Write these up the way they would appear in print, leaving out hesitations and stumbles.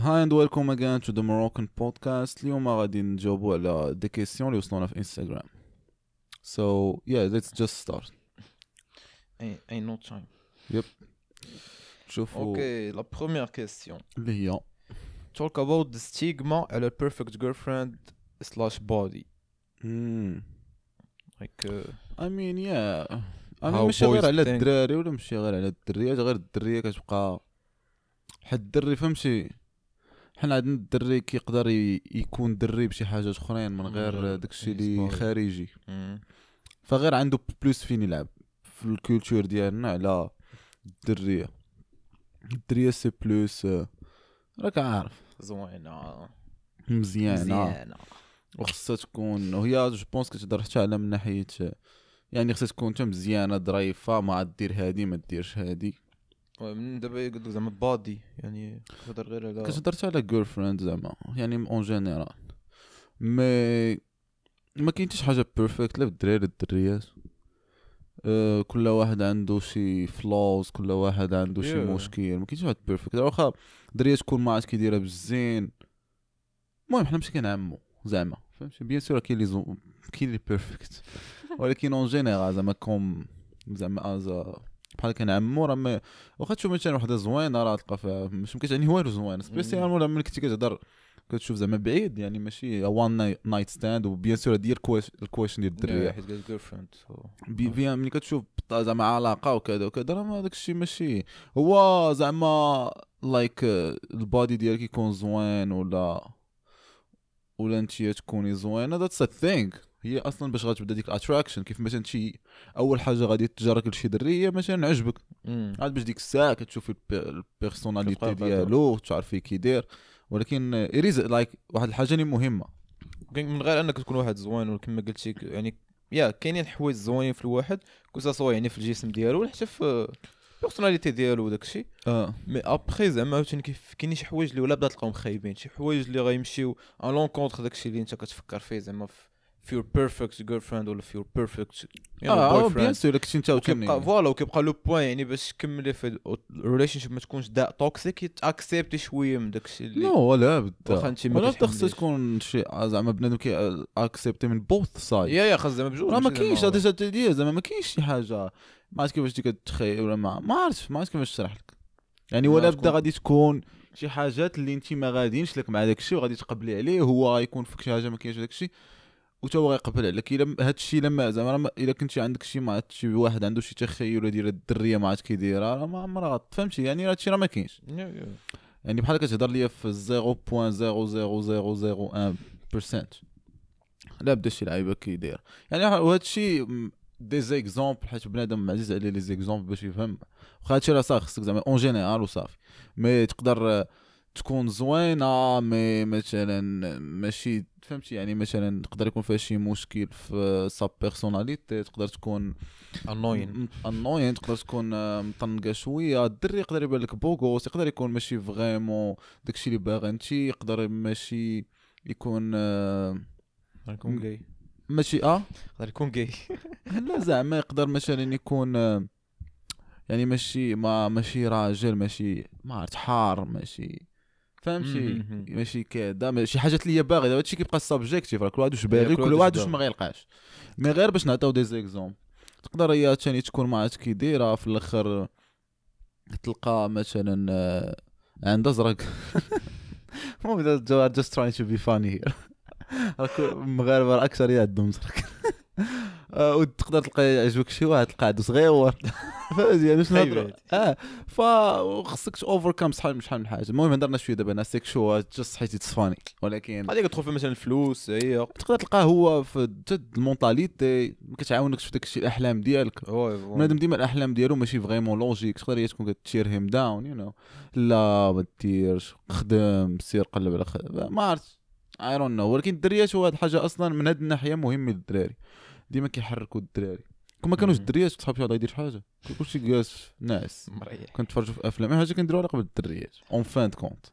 هاي اند ويلكم اجين تو ذا مروكان بودكاست. اليوم غادي نجاوبوا على دي كيسيون اللي وصلونا في انستغرام. So yeah, let's just start. Ain't no time. Yep. شوفوا. Okay, la première question. اللي هي talk about the stigma على perfect girlfriend slash body. Like I mean yeah. أنا مش غير على الدراري ولا مش غير على الدريات، غير الدرية كتبقى حد الدري فهمشي. حنا عندنا الدري كيقدر يكون دري بشي حاجات اخرين من غير داكشي اللي خارجي، فغير عنده بلوس فين يلعب في الكولتور ديالنا على الدريه. الدريه سي بلوس راك عارف زوينه مزيانه وخصها تكون وهي جو بونس كتهضر حتى على من ناحيه يعني خصها تكون حتى مزيانه ظريفه، ما دير هادي ما ديرش هادي. من دابا يقولوا زعما بادي يعني كتهضر غير على كتهضرت على جيرل فريند زعما يعني اون جينيرال، ما كاين حتى حاجه بيرفكت لا الدراري الدريات. كل واحد عنده شي فلوز، كل واحد عنده شي مشكل، ما كاينش واحد بيرفكت. واخا الدريه تكون ما عاد كيديرها بزين، المهم حنا ماشي كنعمو زعما فهمتي. بيان سور كاين لي بيرفكت، ولكن اون جينيرال زعما كوم زعما ازا بحال كنعمو راه ما واخا تشوف مثلا وحده زوينه راه تلقى فيها ماشي كتعني والو زوينه، سبيسيالمون ملي كنتي كتهضر كتشوف زعما بعيد يعني ماشي وان نايت ستاند. وبيان سور دير الكويشن ديال الدريه حيت جيرل فريند بيان ملي كتشوف زعما علاقه وكذا وكذا راه ما داكشي ماشي هو زعما لايك البادي ديالك كيكون زوين ولا انتي تكوني زوينه. ذاتس ا ثينغ. هي اصلا باش غتبدا ديك اتراكشن كيف مثلا شي اول حاجه غادي تجرك لشي دريه مثلا عجبك، عاد باش ديك الساعه كتشوفي البيرسوناليتي ديالو تعرفي كي داير. ولكن اريز لايك واحد الحاجه اللي مهمه من غير انك تكون واحد زوين، وكما قلتي يعني يا كاينين حوايج زوينين في الواحد كوساسو يعني في الجسم ديالو ولا حتى في البيرسوناليتي ديالو وداكشي. مي ابري زعما عاوتاني كاينين شي حوايج اللي ولا بدا تلقاهم خايبين، شي حوايج اللي غيمشيو ان لونكونتر داكشي اللي انت كتفكر فيه زعما في your perfect girlfriend ولا في your perfect boyfriend. كيبقى فوالا وكيبقى لو بوين يعني باش تكملي في الريليشنشيب ما تكونش دا توكسيك، يتاكسبتي شويه من داكشي اللي نو لا بدا ولا خصها تكون شي زعما بنادم كي اكسبتي من بوث سايد. يا خاص زعما بجوج راه ما كاينش هاد الشيء زعما ما كاينش شي حاجه ما عرفت كيفاش كتخيل ولا ما عرفتش كيفاش نشرح لك يعني. ولا بدا غادي تكون شي حاجات اللي انت ما غادينش لك مع داكشي وغادي تقبلي عليه، هو غيكون فيك شي حاجه ما كاينش داكشي وتوا غيقبل عليك. الا هذا الشيء لما زعما الا كنتي عندك شي مع شي واحد عنده شي تخيل ديال الدريه ما عاد كيديرها راه ما عمرها فهمتي يعني راه هادشي راه ما كاينش يعني بحال كتهضر ليا في 0.00001% لا بدا شي لعيبه كيدير يعني. وهذا الشيء دي زيكزامبل حيت بنادم عزيز عليه لي زيكزامبل باش يفهم. واخا هادشي راه صافي خصك زعما اون جينيرال وصافي، مي تقدر تكون زوينه مي مثلا ماشي فهمتي يعني مثلا تقدر يكون فيها شي مشكل في ساب بيرسوناليتي، تقدر تكون انوين تقدر تكون مطنقه شويه. الدري يقدر يبان لك بوغوس، يقدر يكون ماشي فريمون داكشي اللي باغي انت، يقدر ماشي يكون غاي ماشي يقدر يكون غاي لا زعما يقدر مثلا يكون يعني ماشي ماشي راجل ماشي ما عرفت حار ماشي فهمتي ماشي كذا ماشي حاجات اللي هي باغي. دابا هادشي كيبقى سابجيكتيف، راه كل واحد واش باغي كل واحد واش ما غيلقاش. مي غير باش نعطيو دي زيكزومبل تقدر هي ثاني تكون ما عرفت كي دايره في الاخر تلقى مثلا عندها زرق المهم دابا جاست تراين تو بي فاني هير المغاربه اكثر يعندهم زرق وتقدر تلقى يعجبك شي واحد تلقى عنده صغيور فازي باش نهضروا فخصك اوفركم شحال من حاجه. المهم هضرنا شويه دابا انا سيكشوال جست حيت تصفاني، ولكن غادي كتدخل في مثلا الفلوس هي تقدر تلقاه هو في جد المونطاليتي ما كتعاونكش في داكشي الاحلام ديالك. بنادم ديما الاحلام ديالو ماشي فريمون لوجيك، تقدر هي تكون كتشير هيم داون يو نو لا ما ديرش خدم سير قلب على ما عرفتش اي دون نو. ولكن الدريات هو هاد الحاجه اصلا من هاد الناحيه مهمه للدراري، ديما كيحركوا الدراري. كون ما كانوش الدريات كنت صحابي غادي يدير حاجه كلشي جالس ناعس مريح، كنتفرجوا في افلام حاجه كنديروها قبل الدريات اون فان دو كونت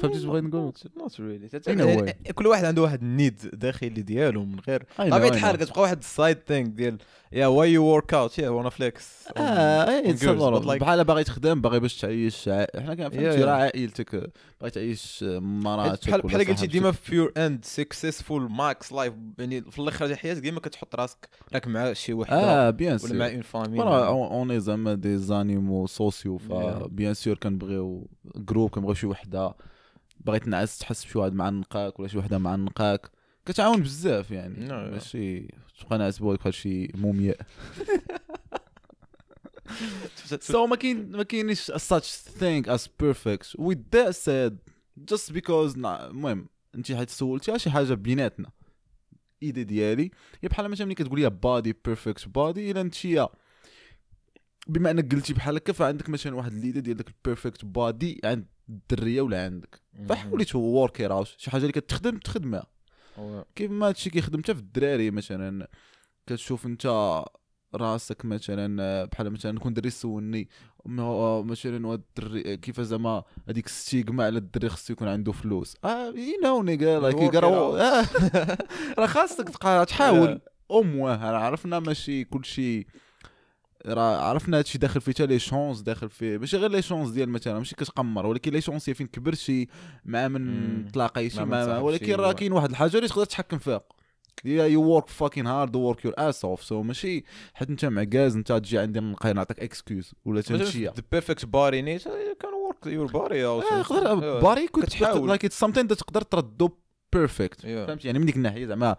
فهمتي تبغي نقول نوت ريلي. كل واحد عنده واحد النيد داخلي ديالو من غير طبيعي الحال كتبقى واحد السايد ثينك ديال يا واي يو ورك اوت يا وانا فليكس بحال باغي تخدم باغي باش تعيش. حنا كنفهمتي راه عائلتك باغي تعيش مراتك بحال قلتي ديما في يور اند سكسسفول ماكس لايف يعني في الاخر ديال حياتك ديما كتحط راسك راك مع شي واحد ولا مع اون فامي اوني زعما دي زانيمو سوسيو ف بيان سور كنبغيو جروب كنبغيو شي وحده بغيت نعس تحس بشي واحد معنقاك ولا شي وحده معنقاك كتعاون بزاف يعني ماشي تبقى نعس بوحدك بحال شي مومياء. So ما كاينش such thing as perfect. With that said, just because المهم انت حيت سولتي شي حاجه بيناتنا ايدي ديالي هي بحال مثلا ملي كتقول لي بادي بيرفكت بادي الا انتيا بما انك قلتي بحال هكا فعندك مثلا واحد ليده ديال داك البيرفكت بادي عند الدريه ولا عندك فحوليت ورك اوت شي حاجه اللي كتخدم تخدمها كيف ما هادشي كيخدم حتى في الدراري مثلا كتشوف انت راسك مثلا بحال مثلا كون دري سولني مثلا واد الدري كيف زعما هذيك الستيغما على الدري خصو يكون عنده فلوس يو نو نيغا لايك راه خاصك تبقى تحاول راه عرفنا ماشي كلشي راه عرفنا هادشي داخل فيه حتى لي شونس داخل فيه ماشي غير لي شونس ديال مثلا ماشي كتقمر ولكن لي شونس فين كبرتي مع من تلاقيتي ولكن راه كاين واحد الحاجه اللي تقدر تحكم فيها you work fucking hard to work your ass off so ماشي حيت انت معكاز انت تجي عندي نلقى نعطيك اكسكيوز ولا تمشي the perfect body needs you can work your body تقدر body كتحاول like it's something that تقدر تردو perfect فهمتي يعني من ديك الناحيه زعما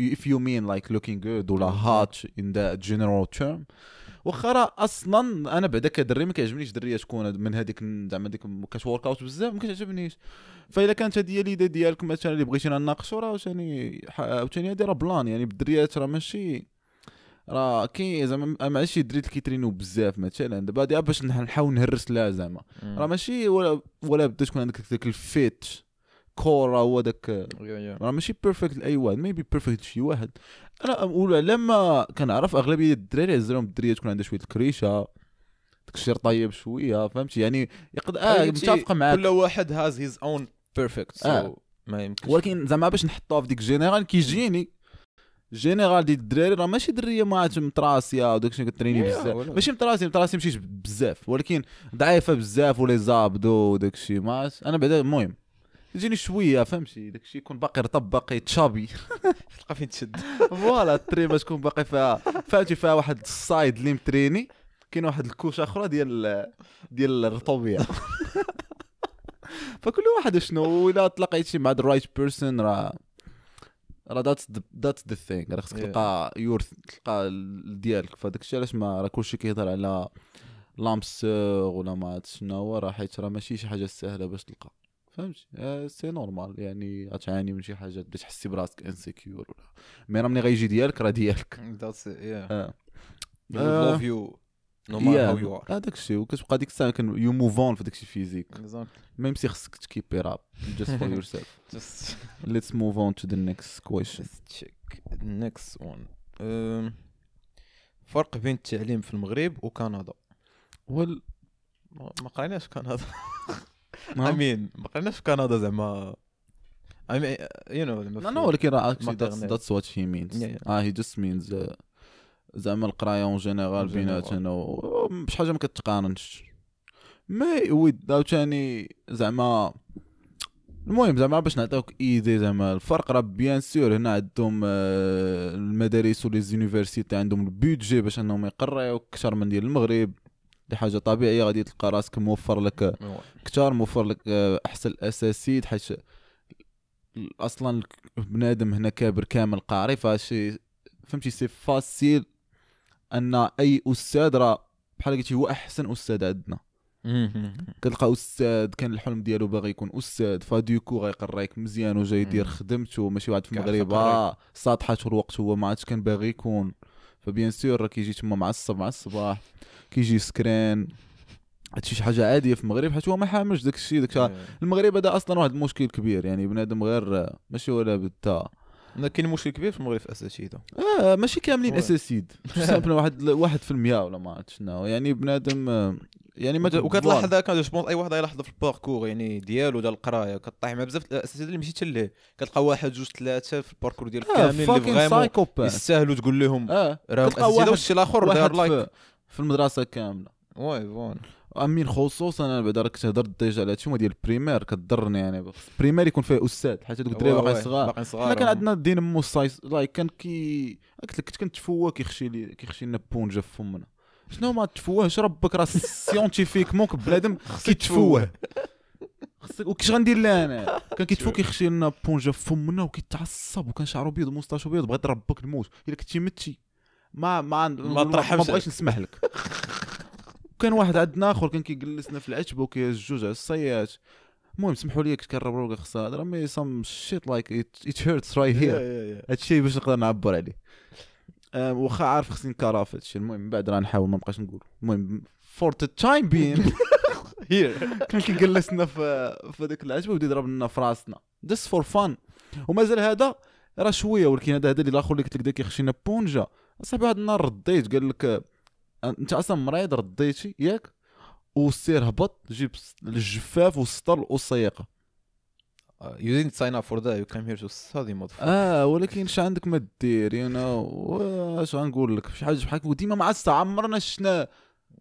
if you mean like looking good ولا hot in the general term واخا راه اصلا انا بعدا كدري ما كيعجبنيش دريه تكون من هذيك زعما ديك كتورك اوت بزاف ما كتعجبنيش فاذا كانت هذه هي ليده ديالك مثلا اللي بغيتينا نناقشوا راه عاوتاني هذه راه بلان يعني بالدريات راه ماشي راه كاين زعما مع شي دريت كيترينو بزاف مثلا دابا دابا باش نحاول نهرس لها زعما راه ماشي ولا بدا تكون عندك داك الفيت كورا هو داك راه ماشي بيرفكت لاي واحد ميبي بيرفكت شي واحد انا لما كنعرف اغلبيه الدراري عزالهم الدريه تكون عندها شويه الكريشه داك الشيء طيب شويه فهمتي يعني يقدر متفق معاك كل واحد هاز هيز اون بيرفكت ما يمكنش ولكن زعما باش نحطوها في ديك جينيرال كيجيني جينيرال ديال الدراري راه ماشي دريه ما متراسيه وداك الشيء كتريني بزاف ماشي متراسي مشيت بزاف ولكن ضعيفه بزاف ولا زابدو وداك الشيء ما انا بعدا المهم يجيني شويه فهمتي داكشي يكون باقي رطب باقي تشابي تلقى فين تشد فوالا التريمه تكون باقي فيها فهمتي فيها واحد السايد اللي متريني كاين واحد الكوشه اخرى ديال الرطوبيه فكل واحد شنو الا تلاقيتي مع الرايت بيرسون راه ذاتس ذا ثينغ راه خصك تلقى تلقى ديالك فداكشي علاش ما راه كلشي كيهضر على لامسور ولا ما عرفت شنو راه حيت راه ماشي شي حاجه سهله باش تلقى فهمتي سي نورمال يعني غتعاني من شي حاجه بدي تحسي براسك انسيكيور ولا مي راه ملي غيجي ديالك راه ديالك ذاتس يا لوف يو نو ماتر هاو يو ار هذاك الشيء وكتبقى ديك الساعه كن يو موف اون في داك الشيء فيزيك ميم سي خصك تكيبي راب جاست فور يور سيلف جاست ليتس موف اون تو ذا نيكست كويشن تشيك نيكست وان فرق بين التعليم في المغرب وكندا وال ما قريناش كندا امين ما قلناش في كندا زعما يو نو لا ولكن راه ذاتس وات شي مينز هي جست مينز زعما القرايه اون جينيرال بيناتنا شي حاجه ما كتقارنش مي ويد عاوتاني زعما المهم زعما باش نعطيوك ايدي زعما الفرق راه بيان سور هنا عندهم المدارس ولي زونيفرسيتي عندهم البيدجي باش انهم يقريوك اكثر من ديال المغرب دي حاجه طبيعيه غادي تلقى راسك موفر لك كثار موفر لك احسن الاساسيات حيت اصلا بنادم هنا كابر كامل قاري فشي فهمتي سي فاسيل ان اي استاذ راه بحال قلتي هو احسن استاذ عندنا كتلقى استاذ كان الحلم ديالو باغي يكون استاذ فديكو غيقريك مزيان وجاي يدير خدمته ماشي واحد في المغرب ساطحه الوقت هو ما عادش كان باغي يكون فبيان سور راه كيجي تما معصب مع الصباح كيجي سكران هادشي شي حاجه عاديه في المغرب حيت هو ما حاملش داكشي المغرب هذا اصلا واحد المشكل كبير يعني بنادم غير ماشي ولا بتا كاين مشكل كبير في المغرب في الاساتذه. ماشي كاملين اساتذه سامبل، واحد 1% ولا ما عرفت شنو يعني بنادم يعني ما وكتلاحظ هكا جو بونس اي واحد غيلاحظ في الباركور يعني ديالو ديال القرايه كطيح مع بزاف الاساتذه اللي مشيت ليه كتلقى واحد جوج ثلاثه في الباركور ديال كاملين اللي فريمون يستاهلوا تقول لهم راه الاساتذه والشيء الاخر داير لايك في المدرسه كامله. واي فون امين خصوصا انا بعدا راك تهضر ديجا على هادشي ديال البريمير كضرني يعني بخص. البريمير يكون فيه استاذ حيت هذوك الدراري باقي صغار حنا كان عندنا دينامو الصايص لايك كان كي قلت لك كنت تفوه كيخشي لنا بونجه في فمنا. شنو ما تفوهش ربك راه سيونتيفيكمون بنادم كيتفوه خصك وكاش غندير لها انا كان كيتفوه كيخشي لنا بونجه في فمنا وكيتعصب وكان شعره ابيض وموسطاش ابيض بغيت ربك نموت الا كنتي متي ما بغيتش نسمح لك. كان واحد عندنا اخر كان كيجلسنا في العتبه وكيجوج على الصيات. المهم سمحوا لي كنت كنربرو لك خصها هضره مي سام شيت لايك ات هيرتس رايت هير. هادشي باش نقدر نعبر عليه واخا عارف خصني نكرف هادشي. المهم من بعد راه نحاول ما نبقاش نقول. المهم فور ذا تايم بين هير كان كيجلسنا في هذيك العتبه وبدا يضرب لنا في راسنا جست فور فان. ومازال هذا راه شويه ولكن هذا اللي الاخر اللي قلت لك دا كيخشي لنا بونجا صاحبي. واحد النهار رديت قال لك انت اصلا مريض رديتي ياك والسير هبط جيب الجفاف والسطر والصياقه. يو دينت ساين اب فور ذا يو كام هير تو ستادي مود. ولكن اش عندك ما دير يو نو اش غنقول لك شي حاجه بحال وديما مع عمرنا شنا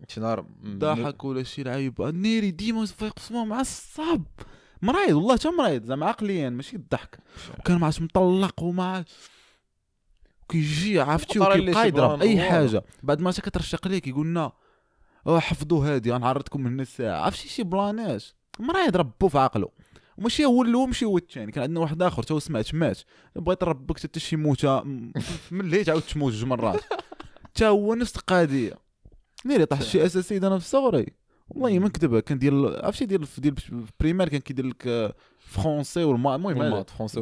شي نهار ضحك ولا شي لعيب نيري ديما فيقسموا مع الصاب مريض والله حتى مريض زعما عقليا ماشي الضحك. وكان ما عادش مطلق وما كيجي عرفتي وكيبقى يضرب اي حاجه. بعد ما كترشق ليه كيقول لنا حفظوا هادي غنعرضكم من الساعه عرفتي شي بلانات مريض ربو في عقله. وماشي هو الاول ماشي هو الثاني كان عندنا واحد اخر تا سمعت مات بغيت ربك حتى شي موته مليت عاود تموت جوج مرات حتى هو نفس القضيه. نيري طاح شي اساسي انا في صغري والله ما نكذبها كان ديال عرفتي ديال بريمير كان كيدير لك فرونسي والما المهم فرونسي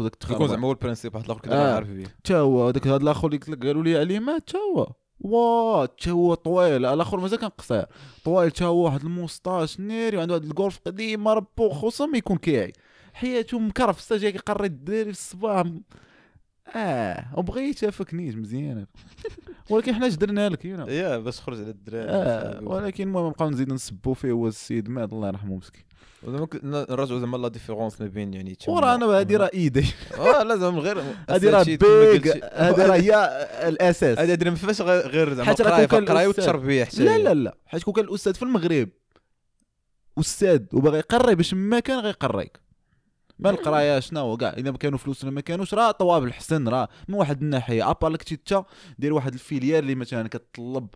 وداك تخيل زعما هو البرينسيپ واحد الاخر كذا عارف بيه حتى هو هذاك هذا الاخر اللي قالوا لي عليه مات حتى هو وا حتى هو طويل الاخر مازال كان قصير طويل حتى هو واحد الموسطاش ناري وعنده واحد الكورف قديم ربو خصو ما يكون كيعي حياته مكرف سا جاي كيقري الدراري في الصباح وبغيت فكنيت مزيان ولكن حنا جدرنا لك يا باش خرج على الدراري. ولكن المهم نبقاو نزيد نسبوا فيه هو السيد مات الله يرحمه مسكين. زعما نرجعوا زعما لا ديفيرونس ما بين يعني وراه انا هذه راه ايدي لازم غير هذه راه بيغ هذه راه هي الاساس هذه درهم فاش غير زعما القرايه والتربيه حتى لا حيت كون كان الاستاذ في المغرب استاذ وباغي يقري باش ما كان غيقريك ما القرايه شنو كاع الا ما كانوا فلوس ولا ما كانوش راه طواب الحسن راه من واحد الناحيه ابا لك تيتا دير واحد الفيليال اللي مثلا كتطلب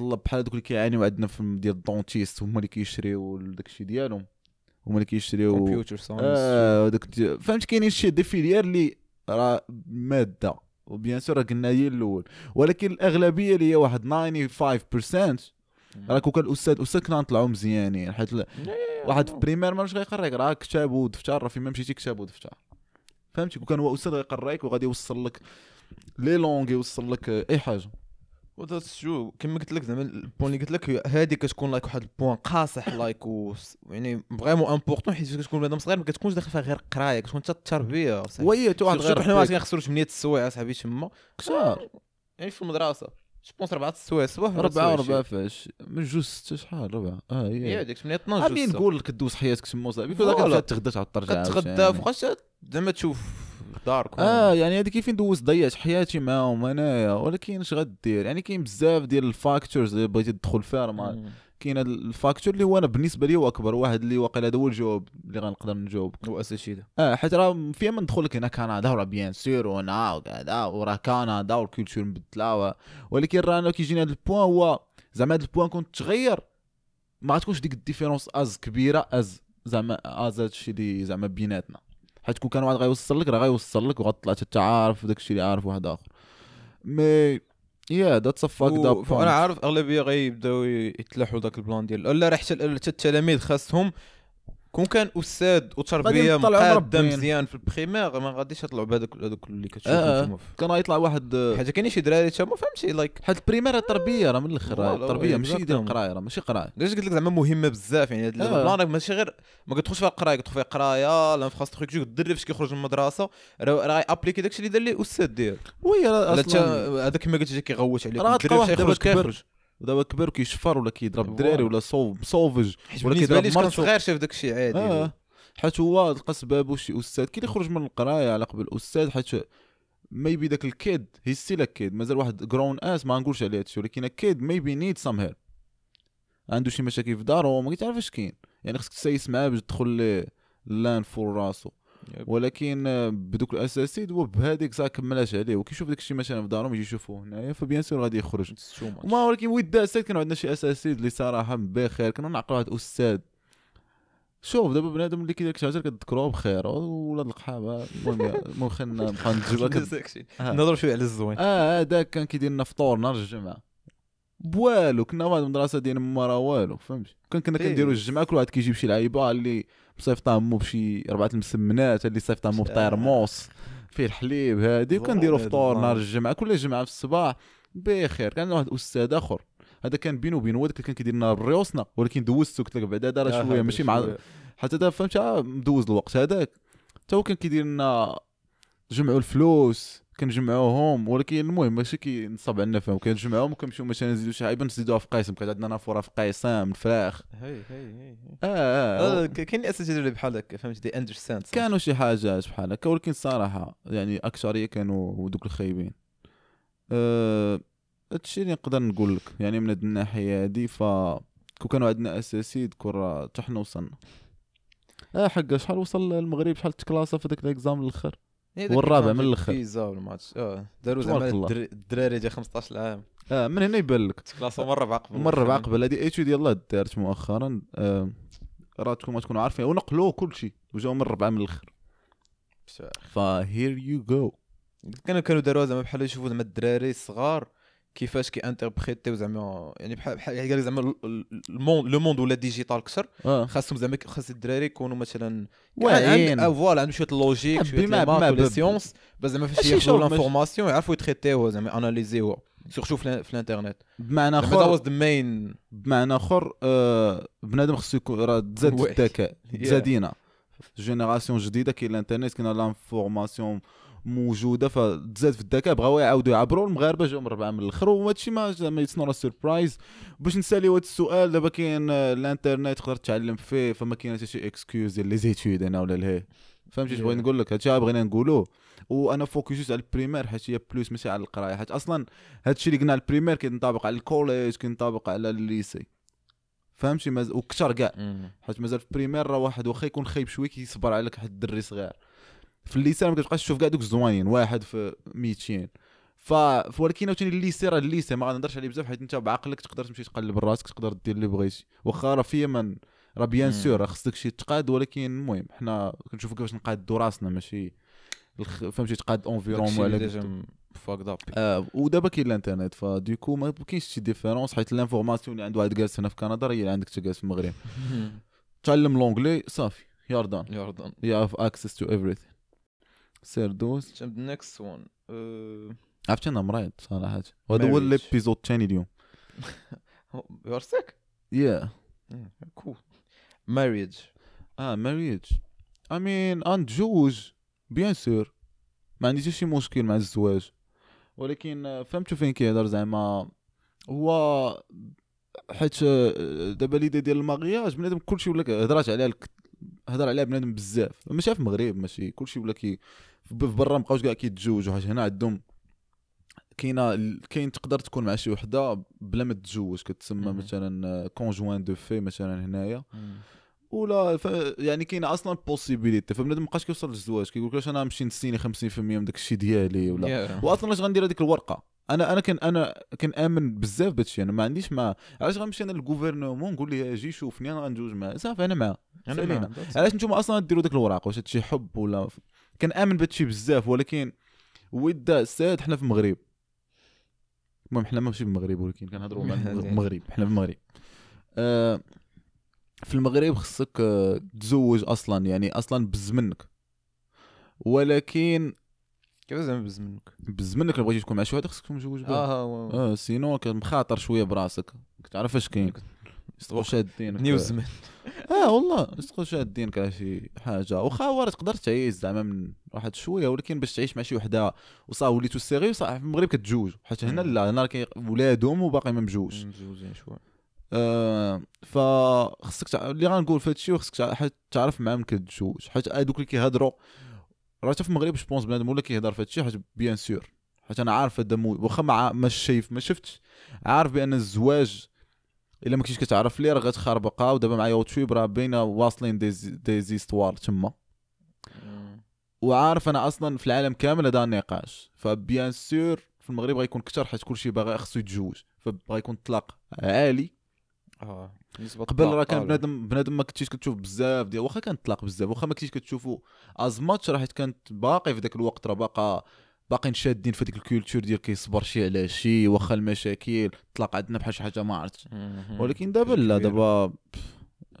بحال هذوك اللي كيعانيو عندنا في ديال الدونتيست هما اللي كيشريو داكشي ديالهم هما اللي كيشريو كمبيوتر ساينس داك فهمت كاينين شي دي فيليير اللي راه ماده وبيان سور راه قلنا هي الاول ولكن الاغلبيه اللي هي واحد 95% راه كون كان الاستاذ كنا نطلعوا مزيانين حيت واحد في بريمير ماش غيقريك راه كتاب ودفتر راه فين ما مشيتي كتاب ودفتر فهمتي كون كان هو استاذ غيقريك وغادي يوصل لك لي لونغ يوصل لك اي حاجه. ودا شو كما قلت لك زعما البوان اللي قلت لك هذه كتكون لايك واحد البوان قاصح لايك يعني فريمون امبورطون حيت كتكون بنادم صغير ما كتكونش داخل فيها غير القرايه كتكون حتى التربيه وي حتى واحد غير حنا ما كنخسروا 8 السوايع صاحبي تما كثار يعني في المدرسه جوبونس 4 السوايع صباح 4 فاش من جوج حتى شحال 4 هي هذيك 8 12 جوج امين نقول لك دوز حياتك تما صاحبي كون داك تغدا تعاود ترجع تغدا فوقاش زعما تشوف داركم يعني هذيك كيفين دوزت ضيعت حياتي معاهم انايا ولكن اش غدير يعني كاين بزاف ديال الفاكتورز اللي بغيتي تدخل فيها. كاين هذا الفاكتور اللي هو انا بالنسبه لي هو اكبر واحد اللي واقيلا هذا هو الجواب اللي غنقدر نجاوب هو اساسي حيت راه فيها ما ندخل لك هنا كندا راه بيان سور ونا وكذا وراه كندا والكولتور مبدله ولكن راه كيجينا هذا البوان هو زعما هذا البوان كون تغير ما غاتكونش ديك الديفيرونس از كبيره از زعما از هادشي اللي زعما بيناتنا حيت كون كان واحد غيوصل لك راه غيوصل لك وغطلع حتى عارف داكشي اللي عارف واحد اخر مي يا ذاتس فاك داب. انا عارف اغلبيه غيبداو يتلاحوا داك البلان ديال لا راه حتى التلاميذ خاصهم كون كان استاذ وتربيه مقدم مزيان في البريمير ما غاديش يطلعوا بهذوك اللي كتشوفهم تما. كان غيطلع واحد حاجه كاين شي دراري تما فهمتي لايك حيت البريمير التربيه راه من الاخر التربيه ماشي القرايه راه ماشي قرايه. علاش قلت لك زعما مهمه بزاف يعني هاد البلان ماشي غير ما كتدخلش فيها القرايه كتدخل فيها قرايه لانفراستركتور الدري فاش كيخرج من المدرسه راه غايابليكي داكشي اللي دار ليه الاستاذ ديالو. وي راه هذاك كما قلت لك كيغوت عليك الدري فاش كيخرج دابا كبير كيشفر ولا كيضرب الدراري ولا صوفج ولا كيضرب مرته كان صغير شاف داكشي عادي. حيت هو لقى سبابو شي استاذ كي يخرج من القرايه على قبل استاذ حيت ميبي داك الكيد هي ستيل كيد مازال واحد جرون اس ما نقولش عليه هادشي ولكن كيد ميبي نيد سام هير عنده شي مشاكل في دارو ما كتعرف اش كاين يعني خصك تسايس معاه باش تدخل ليه لان فور راسو ولكن بدوك الاساسيد وبهذيك صا كملاش عليه وكيشوف داك الشيء مثلا في دارهم يجي يشوفوه هنايا فبيان سور غادي يخرج وما ولكن ويد الاساسيد كانوا عندنا شي اساسيد اللي صراحه بخير كانوا نعقلوا واحد الاستاذ شوف دابا بنادم اللي كيدير شي حاجه كتذكروه بخير ولاد القحابه المهم خلينا نبقى نتجبك نهضروا شويه على الزوين. هذاك كان كيدير لنا فطور نهار الجمعه بوالو كنا واحد المدرسه ديال ما راه والو فهمتي كنا كنديروا الجمعه كل واحد كيجيب شي لعيبه اللي صيفطها مو بشي 4 المسمنات اللي صيفطها مو بطيرموس فيه الحليب هادي وكنديروا فطور نهار الجمعه كل جمعه في الصباح بخير. كان واحد الاستاذ اخر هذا كان بينو وبين وداك كان كيدير لنا الريوسنا ولكن دوزتو قلت لك بعدا راه شويه ماشي مع حتى دابا فهمتي مدوز الوقت هذاك حتى هو كان كيدير لنا جمعوا الفلوس كنجمعوهم ولكن المهم ماشي كينصب علينا فيهم كنجمعوهم وكنمشيو مثلا نزيدو شي حاجه نزيدوها في قاسم كانت عندنا نافوره في قاسم الفراخ هي هي هي كاين الاساتذه اللي بحال هكا فهمتي دي اندرستاند كانوا شي حاجات بحال هكا ولكن صراحه يعني اكثريه كانوا دوك الخايبين. هادشي اللي نقدر نقول لك يعني من هاد الناحيه هادي فكون كانوا عندنا اساسيد كره حتى حنا وصلنا حق شحال وصل المغرب شحال تكلاسه في داك الاكزام الاخر والرابع من الاخر فيزا والماتش داروا زعما الدراري ديال 15 عام من هنا يبان لك كلاسو مره بعقبه هذه ايتو ديال الله دارت مؤخرا راه تكونوا عارفين ونقلوا كلشي وجاو من الرابعه من الاخر فا هير يو جو كانوا داروا زعما بحال يشوفوا زعما الدراري الصغار كيفاش كيانتربريتيو زعما يعني بحال زعما لو موند ولا ديجيتال كثر خاصهم زعما خاص الدراري يكونوا مثلا واعيين فوالا عندهم شويه اللوجيك شويه المات ولا السيونس باش زعما فاش ياخذوا لانفورماسيون يعرفوا يتريتيوها زعما اناليزيوها سورتو في الانترنت بمعنى اخر بنادم خصو يكون راه تزاد الذكاء تزادينا جينيراسيون جديده كاين الانترنت كاين لانفورماسيون موجوده فتزاد في الذكاء بغاو يعاودوا يعبروا المغاربه جاو من الربعه من الاخر وهادشي ما زعما يتصنوا راه سيربرايز باش نساليو هاد السؤال. دابا كاين الانترنت تقدر تتعلم فيه فما كاين حتى شي اكسكيوز ديال لي زيتود انا ولا لهي فهمتي اش بغيت نقول لك هادشي بغينا نقولوه وانا فوكسيت على البريمير حيت هي بلوس ماشي على القرايه حيت اصلا هادشي اللي قلنا على البريمير كينطبق على الكوليج كينطبق على الليسي فهمتي وكثر كاع حيت مازال في البريمير راه واحد واخا يكون خايب شويه كيصبر عليك واحد الدري صغير في الليسان ما كتبقاش تشوف كاع دوك الزوانين واحد في 200 ولكن عاوتاني الليسي راه الليسي ما غنهضرش عليه بزاف حيت انت بعقلك تقدر تمشي تقلب راسك تقدر دير اللي بغيتي واخا راه فيا من راه بيان سور راه خصك شي تقاد ولكن المهم حنا كنشوفوا كيفاش نقادوا راسنا ماشي فهمتي تقاد اونفيرون ولا فاك داب ودابا كاين الانترنت فديكو ما كاينش شي ديفيرونس حيت لانفورماسيون اللي عند واحد جالس هنا في كندا راه هي اللي عندك تجالس في المغرب تعلم لونجلي صافي ياردان يو هاف اكسس تو ايفريثينغ سير دوز جنب نيكست وان عرفتي انا مريض صراحه وهذا هو الابيزود الثاني اليوم يورسك يا كول ماريج اي مين غنتزوج بيان سور ما عنديش شي مشكل مع الزواج ولكن فهمتوا فين كيهضر زعما هو حيت دابا ليدي ديال المارياج بنادم كلشي ولا هضرات عليها هضر عليها بنادم بزاف ماشي في المغرب ماشي كلشي ولا كي في برا مابقاوش كاع كيتزوجوا حيت هنا عندهم كاين تقدر تكون مع شي وحده بلا ما تتزوج كتسمى مثلا كونجوان دو في مثلا هنايا ولا يعني كاين اصلا بوسيبيليتي فبنادم مابقاش كيوصل للزواج كيقول لك واش انا غنمشي نسيني 50% من داك الشيء ديالي ولا واصلا اش غندير هذيك الورقه انا كنامن بزاف بهذا الشيء انا ما عنديش مع علاش غنمشي انا للغوفرنمون نقول ليه اجي شوفني انا غنجوج معاه صافي انا معاه سالينا علاش نتوما اصلا ديروا داك الوراق واش هادشي حب ولا كنامن بهذا الشيء بزاف ولكن ودا ساد حنا في المغرب المهم حنا ماشي في المغرب ولكن كنهضروا مع المغرب حنا في المغرب في المغرب خصك تزوج اصلا يعني اصلا بزمنك. ولكن كيف زعما بزمنك؟ بزمنك لو بغيتي تكون مع شي واحد خصك تكون مزوج به. سينو كنخاطر شويه براسك كتعرف اش كاين. يستقوا شادينك نيو الزمن. والله يستقوا شادينك على شي حاجه واخا هو تقدر تعيز زعما من واحد شويه، ولكن باش تعيش مع شي وحده وصا وليتو سيريو صح في المغرب كتزوج، حيت هنا لا هنا كاين ولادهم وباقي ما مزوجش مزوجين شويه. فخصك اللي غنقول في هادشي خصك تعرف معاهم كتزوج، حيت هادوك اللي كيهضروا راه حتى في المغرب جو بونس بنادم ولا كيهضر في هادشي، حيت بيان سور حيت انا عارف هذا واخا ما شايف ما شفتش عارف بان الزواج الا ما كنتيش كتعرف ليه راه غتخربقه. ودابا معايا يوتيوب راه باينه واصلين دي زيستوار تما، وعارف انا اصلا في العالم كامل هذا النقاش. فبيان سور في المغرب غيكون كثر حيت كلشي باغي خصو يتزوج، فبغا يكون الطلاق عالي. قبل راه كان بنادم ما كنتيش كتشوف بزاف ديال واخا كان الطلاق بزاف، واخا ما كنتيش كتشوفو ازماتش راه حيت كانت باقي في ذاك الوقت راه باقين شادين في ديك الكولتور ديال كيصبر شي على شي واخا المشاكل طلق عندنا بحال شي حاجه ما عرفتش. ولكن دابا لا، دابا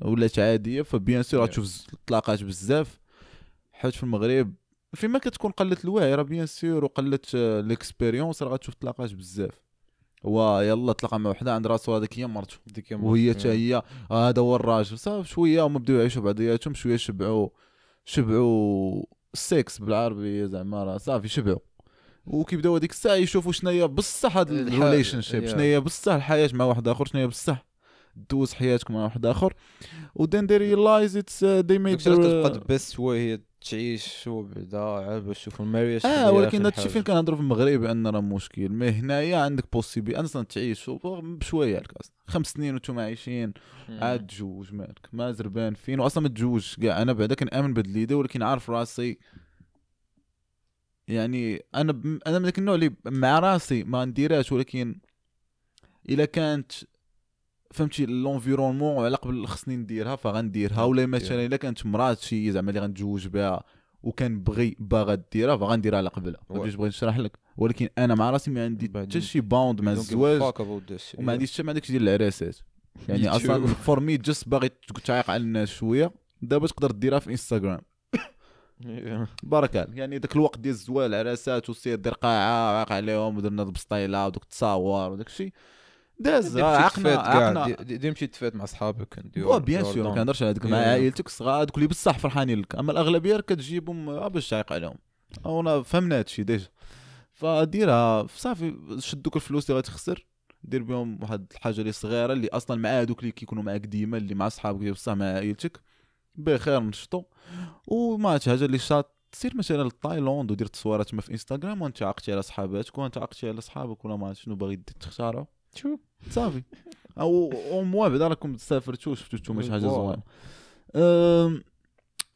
ولات عاديه. فبيان سور غتشوف الطلاقات بزاف حيت في المغرب فيما كتكون قلت الوعي راه بيان سور وقلت ليكسبيريونس راه غتشوف الطلاقات بزاف. هو يلا طلق مع وحده عند راسو هذيك هي مرته وهي حتى هي هذا هو الراجل صافي. شويه هما بداو يعيشوا بعضياتهم شويه شبعوا السكس بالعربيه زعما راه صافي شبعوا، وكيبداو هذيك الساعه يشوفوا شنو هي بصح هاد الريليشن شيب، شنو هي بصح الحياه مع واحد اخر، شنو هي بصح دوز حياتك مع واحد اخر. ودين دي ريلايز اتس دي ميك القد بس وهي تعيش وبعدا عاد تشوفوا المارياج. ولكن هادشي فين كنهضروا في المغرب ان راه مشكل، ما هنايا عندك بوسيبل اصلا تعيش بشويه عليك اصلا 5 سنين وانتم عايشين عاد تزوج مالك ما زربان فين واصلا ما تزوجش كاع. انا بعدا كنامن بهاد اليده، ولكن عارف راسي يعني انا من داك النوع اللي مع راسي ما نديرهاش. ولكن الا كانت فهمتي لونفيرونمون وعلى قبل خصني نديرها فغنديرها، ولا مثلا الا كانت مرات شي زعما اللي غنتزوج بها وكان باغا ديرها فغنديرها على قبلها. واش بغيت نشرح لك؟ ولكن انا مع راسي ما عندي حتى شي باوند مع الزواج وما عنديش حتى مع داكشي ديال العراسات يعني اصلا فور مي جست باغي تعيق على الناس شويه. دابا تقدر ديرها في انستغرام بارك الله، يعني داك الوقت ديال الزواج العراسات وسير دير قاعه عاق عليهم ودرنا البسطيله ودوك التصاور وداكشي داز عقنا دير مشي تفات مع صحابك نديرو بيان سور ما كنهضرش على هذيك مع عائلتك الصغار هذوك اللي بصح فرحانين لك، اما الاغلبيه كتجيبهم باش تعيق عليهم. انا فهمنا هادشي ديجا، فديرها صافي شد دوك الفلوس اللي غتخسر دير بهم واحد الحاجه اللي صغيره اللي اصلا مع هذوك اللي كيكونوا معاك ديما اللي مع صحابك بصح مع عائلتك بخير نشطو. وما حاجه اللي شاط سير مثلا لتايلاند ودير تصويرات تما في انستغرام وانت عاقتي على صحاباتك وانت عاقتي على صحابك ولا ما شنو باغي تختاروا شو صافي او مو بعدا راكم تسافرتوا شفتوا شي حاجه زوينه.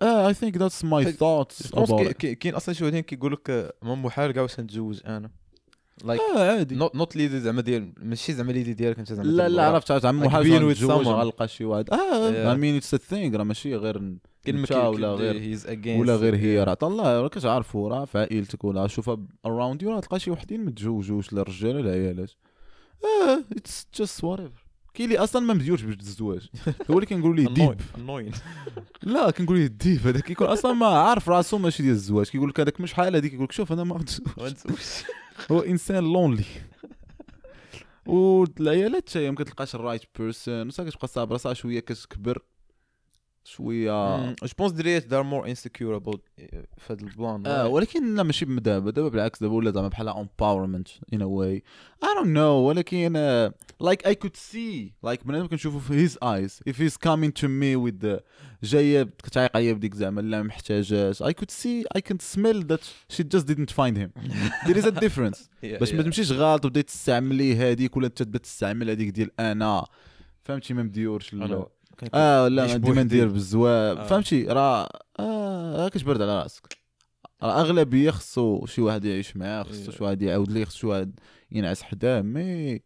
اي ثينك ذاتس ماي ثوتس اباوت. كاين اصلا شي وحدين كيقول لك ما محال كاع واش نتزوج انا لايك عادي نوت ليدي زعما ديال ماشي زعما ليدي ديالك انت زعما لا عرفت زعما محال نتزوج غنلقى شي واحد اي مين اتس ثينك راه ماشي غير ولا غير هي راه الله راه كتعرفوا راه في عائلتك ولا شوفها اراوند يو راه تلقى شي وحدين متزوجوش لا الرجال ولا العيالات. اتس جاست وات ايفر كاين اللي اصلا ما مزيوش بالزواج هو اللي كنقولوا ليه ديب لا كنقول ليه ديب هذاك كيكون اصلا ما عارف راسو ماشي ديال الزواج كيقول لك هذاك مش حال هذيك كيقول لك شوف انا ما غنتزوجش هو انسان لونلي. والعيالات حتى هي ما كتلقاش الرايت بيرسون وصافي كتبقى صابره صافي شويه كتكبر شويه جو بونس دريت دار مور انسكيور اباوت في هذا البلان. ولكن لا ماشي بمدابه دابا بالعكس دابا ولا زعما بحال امباورمنت ان ا واي اي دونت نو. ولكن لايك اي كود سي لايك بنادم كنشوفو في هيز ايز اف هيز كامين تو مي وذ جايه كتعيق عليا بديك زعما لا محتاجاش اي كود سي اي كان سميل ذات شي جاست ديدنت فايند هيم ذير از ا ديفرنس باش ما تمشيش غلط وبداي تستعملي هذيك ولا تبدا تستعمل هذيك ديال انا فهمتي ما مديورش لا ديما ندير بالزواج فهمتي راه كتبرد على راسك. راه اغلبيه خصو شي واحد يعيش معاه خصو شي واحد يعاود ليه خصو شي واحد ينعس حداه مي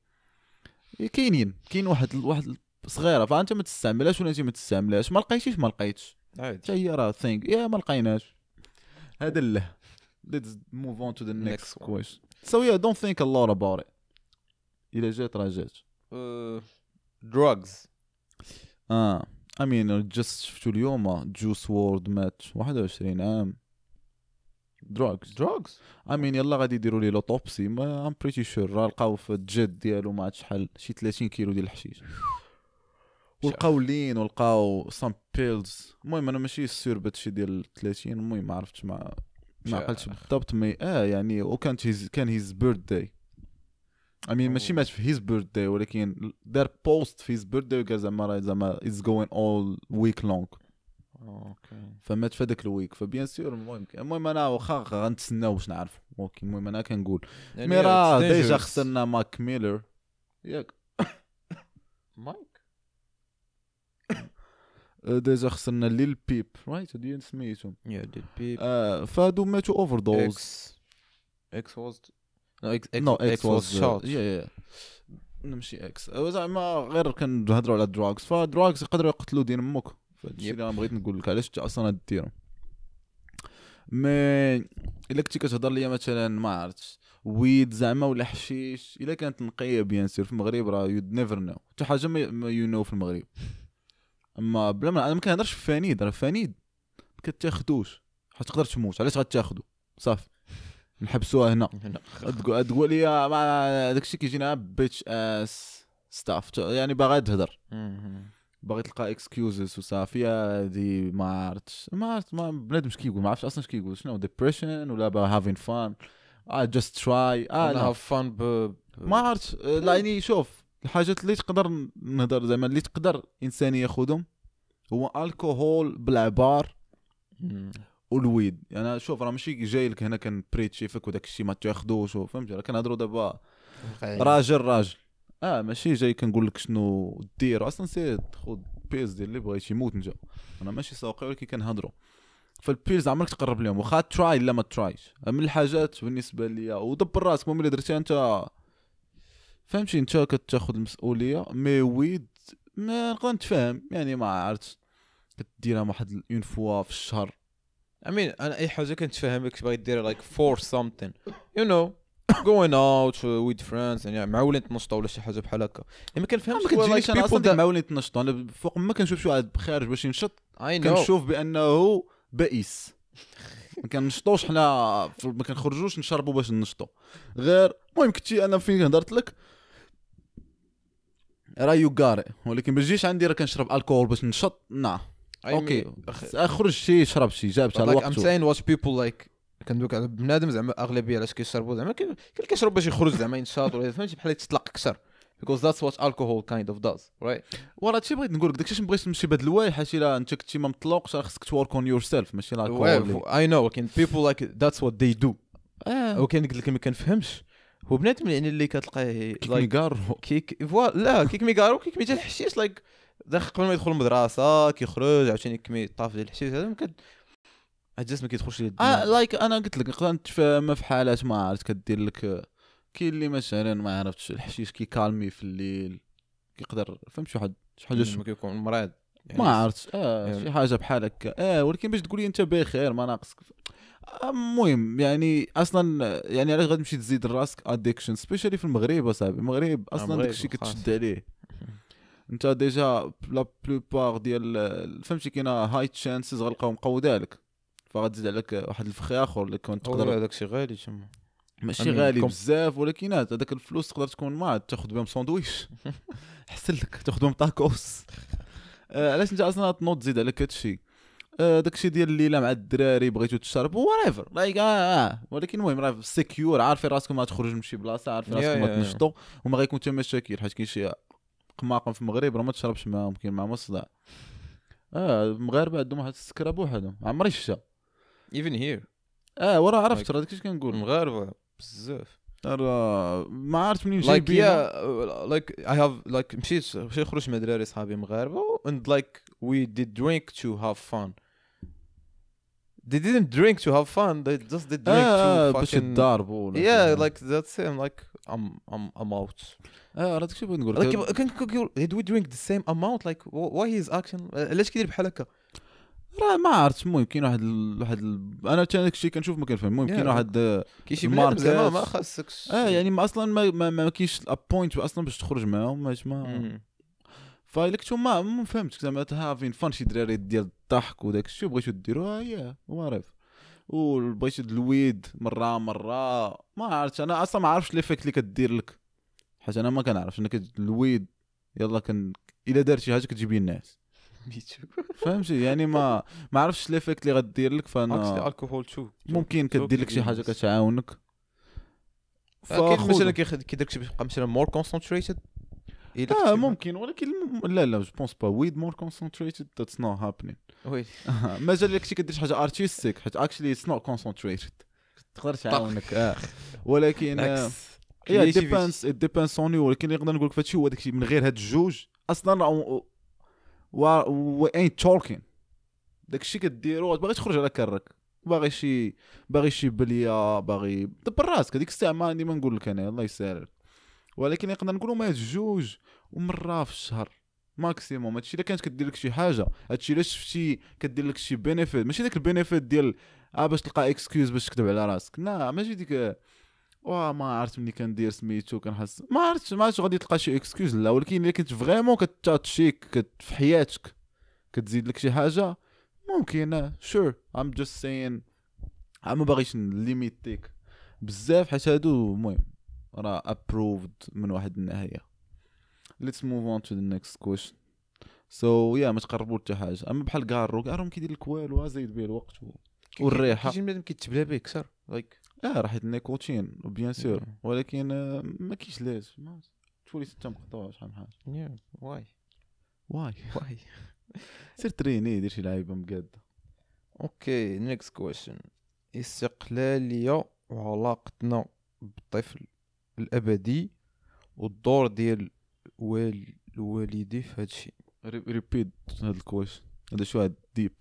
كاين واحد صغيره فانت ما تستعملهاش ولا انت ما تستعملهاش ما لقيتيش ما لقيتش حتى هي راه ثينك يا ما لقيناش هذا له let's move on to the next question so yeah don't think a lot about it. الا جات راه جات drugs I mean just شفتوا اليوم جوس وورد مات 21 عام drugs I mean يلا غادي يديروا لي لوطوبسي I'm pretty sure راه لقاو في الجد ديالو ما عاد شحال شي 30 كيلو ديال الحشيش ولقاو لين ولقاو some pills. المهم انا ماشي سير بهادشي ديال 30 المهم ما عرفتش ما عقلتش بالضبط مي يعني وكان كان هيز بيرثداي I mean ماشي مات في هيز بيرثداي ولكن دار بوست في هيز بيرثداي وكاع زعما it's going all week long اوكي فمات في هذاك الويك فبيان سيور المهم انا واخا غنتسناو باش نعرفو اوكي المهم انا كنقول يعني مي راه ديجا خسرنا ماك ميلر ياك مايك ديجا خسرنا ليل بيب رايت ديال سميتهم يا ليل بيب فادو ماتو اوفر دوز اكس واز نو اكس واز شوت يا نمشي اكس زعما غير كنهضروا على الدراكس فالدراكس يقدروا يقتلوا دين امك فهادشي اللي بغيت نقول لك علاش انت اصلا ديرهم مي الا كنتي كتهضر ليا مثلا ما عرفتش ويد زعما ولا حشيش الا كانت نقيه بيان سير في المغرب راه يو نيفر نو حتى حاجه ما يو نو في المغرب اما بلا ما انا ما كنهضرش في فنيد راه فنيد ما كتاخذوش حيت تقدر تموت علاش غتاخذو صافي نحبسوها هنا تقول لي داكشي كيجينا بيتش اس ستاف يعني باغا تهضر باغي تلقى اكسكيوزز وصافي هادي ما عرفتش بنادم كيقول ما عرفتش اصلا كيقول شنو ديبريشن ولا با هافين فان اي جاست تراي اي هاف فان ما عرفتش يعني شوف الحاجات اللي تقدر نهضر زعما اللي تقدر انسان ياخذهم هو الكحول بالعبار والويد يعني شوف راه ماشي جاي لك هنا كنبريتشي فيك وداك الشيء ما تاخذوش فهمتي راه كنهضروا دابا راجل ماشي جاي كنقول لك شنو دير اصلا سير خذ بيز ديال اللي بغيتي موت نجا انا ماشي ساوقي ولكن كنهضروا فالبيز عمرك تقرب لهم واخا تراي لا ما ترايش من الحاجات بالنسبه ليا ودبر راسك المهم الا درتيها انت فهمتي انت كتاخذ المسؤوليه مي ويد ما نقدر نتفاهم يعني ما عرفتش كديرها واحد اون فوا في الشهر امين انا اي حاجه كنتفاهمك باغي دير لايك فور سامثين يو نو going out with friends يعني مع ولاد نشطه ولا شي حاجه بحال هكا يعني ما كنفهمش واش انا اصلا مع ولاد نشطه انا فوق ما كنشوف شي واحد بخارج باش ينشط كنشوف بانه بائس ما كنشطوش حنا ما كنخرجوش نشربوا باش نشطوا غير المهم كنتي انا فين هضرت لك رايو قارئ ولكن ما تجيش عندي راه كنشرب الكحول باش نشط نعم اوكي اخرج شي شرب شي جابت على الوقت واش بيبل لايك كندوك على بنادم زعما اغلبيه علاش كيشربوا زعما كيشرب باش يخرج زعما ينشاط ولا فهمتي بحال يتطلق كثر because that's what alcohol kind of does right وراه هادشي بغيت نقول لك داكشي علاش مبغيتش نمشي بهاد الواي حيت الا انت كنتي ما مطلوقش راه خصك تورك اون يور سيلف ماشي الكحول I know can people like that's what they do وكاين قلت لك ما كنفهمش هو بنادم يعني اللي كتلقاه كيك فوالا كيك ميغارو كيك ميتال حشيش لايك داخل قبل ما يدخل المدرسه كيخرج عاوتاني كمي طاف ديال الحشيش هذا الجسم ما كيدخلش ليا لايك انا قلت لك نقدر نتفاهم في حالات ما عرفت كدير لك كاين اللي مثلا ما عرفتش الحشيش كيكالمي في الليل كيقدر فهم شي واحد شي حاجه ما كيكون مريض يعني ما عرفتش يعني شي حاجه بحال هكا ولكن باش تقول لي انت بخير ما ناقصك المهم يعني اصلا يعني علاش غتمشي تزيد راسك ادكشن سبيشالي في المغرب اصاحبي المغرب اصلا داكشي كتشد عليه انت ديجا لا بلوبار ديال فهمتي كاين هاي تشانسز غلقاهم قودا لك فغتزيد عليك واحد الفخي اخر اللي كنت تقدر هذاك الشيء غالي تما ماشي غالي بزاف ولكن هذاك الفلوس تقدر تكون ما تاخذ بهم ساندويش احسن لك تاخذ بهم طاكوس علاش انت اصلا تنوض تزيد عليك هادشي داك الشيء ديال الليله مع الدراري بغيتو تشربوا وريفر لايك ولكن المهم راه سيكيور عارفين راسكم ما تخرج من شي بلاصه عارفين راسكم ما تنشطوا وما غيكون حتى مشاكل حيت كاين شي قماقم في المغرب راه ما تشربش معاهم كاين معاهم الصداع المغاربه عندهم واحد السكره بوحدهم عمري شفتها even here وراه عرفت راه داكشي كنقول مغاربه بزاف راه ما عرفت منين جايبينها لايك اي هاف لايك مشيت خرجت مع دراري صحابي مغاربه and like we did drink to have fun they didn't drink to have fun they just did drink to fucking ضربوا yeah like that's him like I'm out راه داكشي بغيت نقول لك كنقول did we drink the same amount like why his action علاش كيدير بحال هكا راه ما عرفتش المهم كاين واحد انا حتى داكشي كنشوف ما كنفهم المهم كاين واحد كاين شي ماركه زعما ما خاصكش يعني ما اصلا ما كاينش الابوينت اصلا باش تخرج معاهم ما فالكتوم ما فهمتش زعما هافين فان شي دراري ديال الضحك وداك الشيء بغيتو ديروه هي وارف وبغيتو الويد مره ما عرفت انا اصلا ما عرفتش ليفيكت اللي كدير لك حيت انا ما كنعرفش انا الويد يلا كان الا دار شي حاجه كتجيب الناس فهمتي يعني ما عرفتش ليفيكت اللي غدير لك فانا الكحول تو ممكن كدير لك شي حاجه كتعاونك فكاين مثلا كيداك شي بقى مثلا مور كونسنتريتد ممكن ولكن لا جو بونس با ويد مور كونسنتريتد ذاتس نوت هابينين وي مازال الا كنتي كدير شي حاجه ارتستيك حيت اكشلي اتس نوت كونسنتريتد تقدر تعاونك ولكن هي ديبانس اون يو ولكن نقدر نقول لك فهادشي هو داكشي من غير هاد الجوج اصلا و اين توكين داكشي كديرو باغي تخرج على كرك باغي شي بليه باغي دبر راسك هذيك الساعه ما عندي ما نقول لك انا الله يسهل ولكن نقدر نقولوا ما جوج ومره في الشهر ماكسيموم هادشي الا كانت كدير لك شي حاجه هادشي الا شفتي كدير لك شي بينيفيت ماشي داك البينيفيت ديال باش تلقى اكسكيوز باش تكذب على راسك لا ماشي ديك ما عرفت مني كندير سميتو كنحس ما عرفتش غادي تلقى شي اكسكيوز لا ولكن الا كنت فريمون كتاتشيك في حياتك كتزيد لك شي حاجه ممكن شور ام جاست سين ما باغيش نليميتيك بزاف حيت هادو المهم راه ابروفد من واحد الناحيه ليتس موف اون تو ذا نيكست كويشن سو يا ما تقربوا حتى حاجه اما بحال كارو كيدير لك والو زايد به الوقت والريحه كيجي ملي كيتبلا به اكثر لايك راه حيت النيكوتين بيان سور ولكن ما كاينش لاش تولي حتى مقطوع شحال من حاجه واي سير تريني دير شي لعيبه مقاده اوكي نيكست كويشن استقلاليه وعلاقتنا بالطفل الابدي والدور ديال الوالدي في هذا الشيء ريبيت هذا الكويشن هذا شو هاد ديب